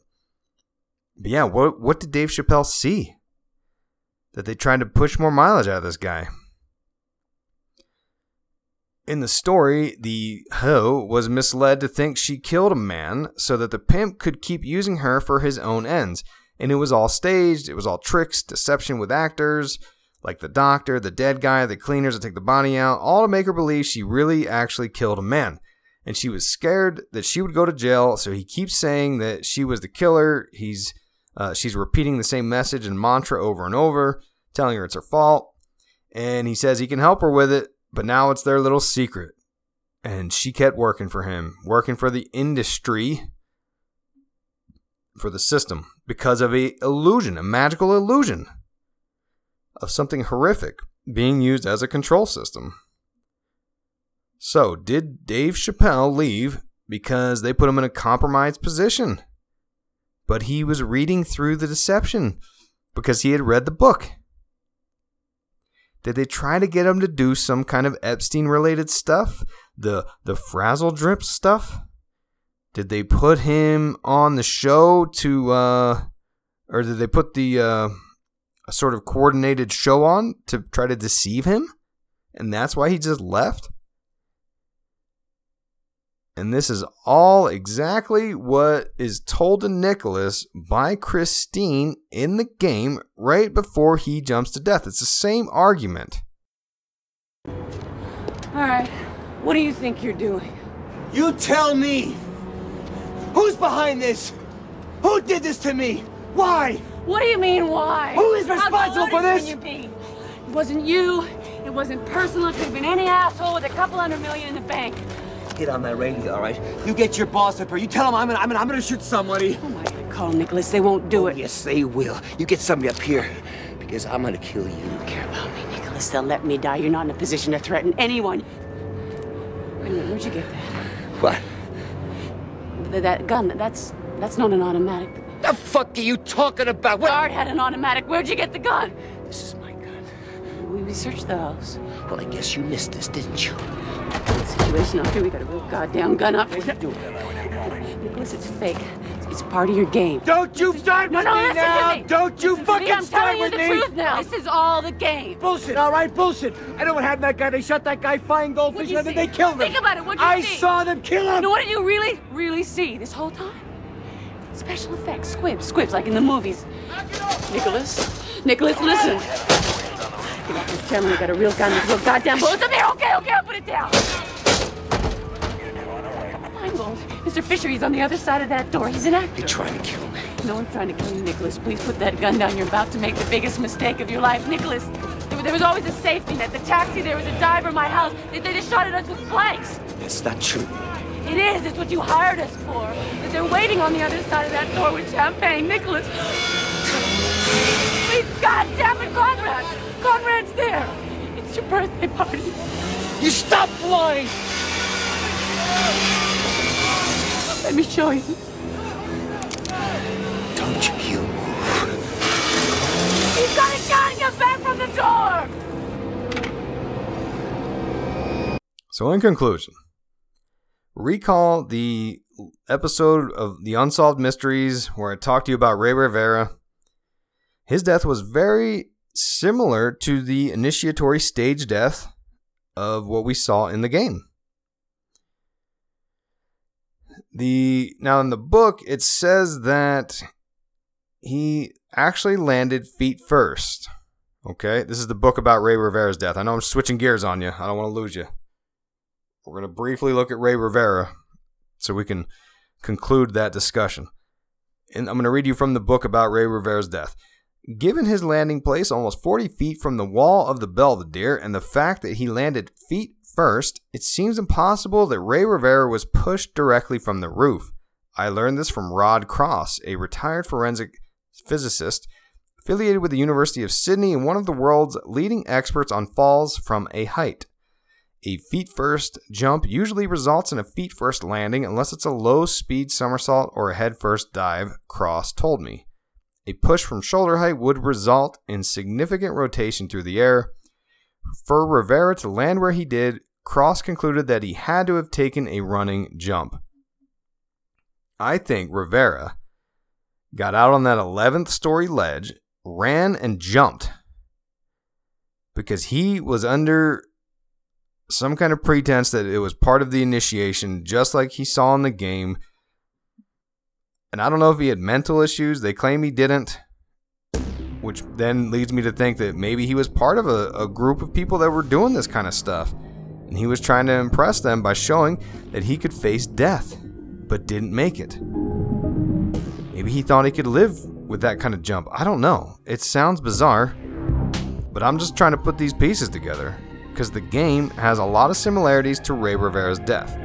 but yeah, what, what did Dave Chappelle see? That they tried to push more mileage out of this guy. In the story, the hoe was misled to think she killed a man so that the pimp could keep using her for his own ends. And it was all staged. It was all tricks, deception with actors, like the doctor, the dead guy, the cleaners that take the body out, all to make her believe she really actually killed a man. And she was scared that she would go to jail, so he keeps saying that she was the killer. He's, uh, she's repeating the same message and mantra over and over, telling her it's her fault. And he says he can help her with it. But now it's their little secret. And she kept working for him, working for the industry, for the system, because of a illusion, a magical illusion of something horrific being used as a control system. So, did Dave Chappelle leave because they put him in a compromised position? But he was reading through the deception because he had read the book. Did they try to get him to do some kind of Epstein-related stuff? The the frazzle drip stuff? Did they put him on the show to, uh, or did they put the uh, a sort of coordinated show on to try to deceive him? And that's why he just left? And this is all exactly what is told to Nicholas by Christine in the game right before he jumps to death. It's the same argument. All right, what do you think you're doing? You tell me! Who's behind this? Who did this to me? Why? What do you mean, why? Who is responsible for this? How bloated can you be? It wasn't you. It wasn't personal. It could have been any asshole with a couple hundred million in the bank. Get on that radio, all right? You get your boss up here. You tell him I'm gonna, I'm gonna, I'm gonna shoot somebody. Oh my God, call Nicholas. They won't do oh, it. Yes, they will. You get somebody up here because I'm gonna kill you. You don't care about me, Nicholas. They'll let me die. You're not in a position to threaten anyone. Wait a minute. Where'd you get that? What? That gun, that's that's not an automatic. The fuck are you talking about? What? Guard had an automatic. Where'd you get the gun? This is my gun. We, we searched the house. Well, I guess you missed this, didn't you? The situation up here, we got a real goddamn gun up. What are you doing? Nicholas, it's fake. It's, it's part of your game. Don't you start with me now! Don't you fucking start with me! I'm telling you the truth now. This is all the game. Bullshit, all right, bullshit. I know what happened to that guy. They shot that guy flying goldfish and then they killed him. Think about it, what did you see? I saw them kill him! No, what did you really, really see this whole time? Special effects, squibs, squibs, like in the movies. Nicholas, Nicholas, listen. Get off this camera, we got a real gun with real goddamn bullets up here. Okay, okay, I'll put it down. Feingold, Mister Fisher, he's on the other side of that door. He's an actor. You're trying to kill me. No one's trying to kill you, Nicholas. Please put that gun down. You're about to make the biggest mistake of your life. Nicholas, there, there was always a safety net. The taxi, there was a diver in my house. They, they just shot at us with blanks. That's not true. It is. It's what you hired us for. But they're waiting on the other side of that door with champagne. Nicholas. Please, goddamn it, Conrad. Conrad's there. It's your birthday party. You stop lying. Let me show you. Don't you move. He's got a gun. Get back from the door. So, in conclusion, recall the episode of the Unsolved Mysteries where I talked to you about Ray Rivera. His death was very similar to the initiatory stage death of what we saw in the game. The now in the book, it says that he actually landed feet first. Okay, this is the book about Ray Rivera's death. I know I'm switching gears on you. I don't want to lose you. We're going to briefly look at Ray Rivera so we can conclude that discussion. And I'm going to read you from the book about Ray Rivera's death. Given his landing place almost forty feet from the wall of the Belvedere and the fact that he landed feet first, it seems impossible that Ray Rivera was pushed directly from the roof. I learned this from Rod Cross, a retired forensic physicist affiliated with the University of Sydney and one of the world's leading experts on falls from a height. A feet-first jump usually results in a feet-first landing unless it's a low-speed somersault or a head-first dive, Cross told me. A push from shoulder height would result in significant rotation through the air. For Rivera to land where he did, Cross concluded that he had to have taken a running jump. I think Rivera got out on that eleventh story ledge, ran and jumped because he was under some kind of pretense that it was part of the initiation, just like he saw in the game. And I don't know if he had mental issues. They claim he didn't, which then leads me to think that maybe he was part of a, a group of people that were doing this kind of stuff. And he was trying to impress them by showing that he could face death, but didn't make it. Maybe he thought he could live with that kind of jump. I don't know. It sounds bizarre, but I'm just trying to put these pieces together, because the game has a lot of similarities to Ray Rivera's death.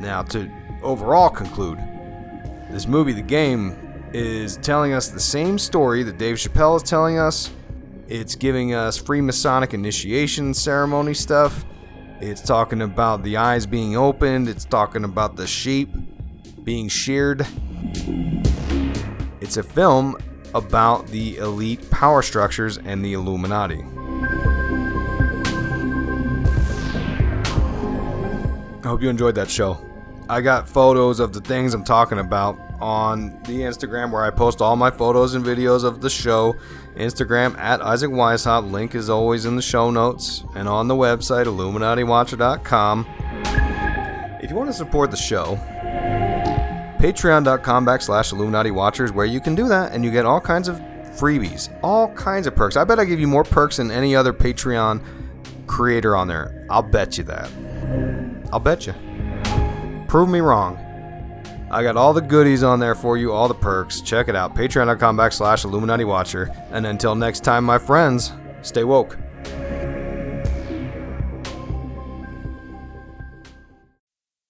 Now, to overall conclude, this movie, The Game, is telling us the same story that Dave Chappelle is telling us, It's giving us free Masonic initiation ceremony stuff. It's talking about the eyes being opened. It's talking about the sheep being sheared. It's a film about the elite power structures and the Illuminati. I hope you enjoyed that show. I got photos of the things I'm talking about on the Instagram, where I post all my photos and videos of the show. Instagram at Isaac Weishaupt. Link is always in the show notes and on the website Illuminati Watcher dot com. If you want to support the show, patreon.com backslash Illuminati Watchers, where you can do that and you get all kinds of freebies, all kinds of perks. I bet I give you more perks than any other Patreon creator on there. I'll bet you that. I'll bet you. Prove me wrong. I got all the goodies on there for you, all the perks. Check it out. Patreon.com backslash Illuminati Watcher. And until next time, my friends, stay woke.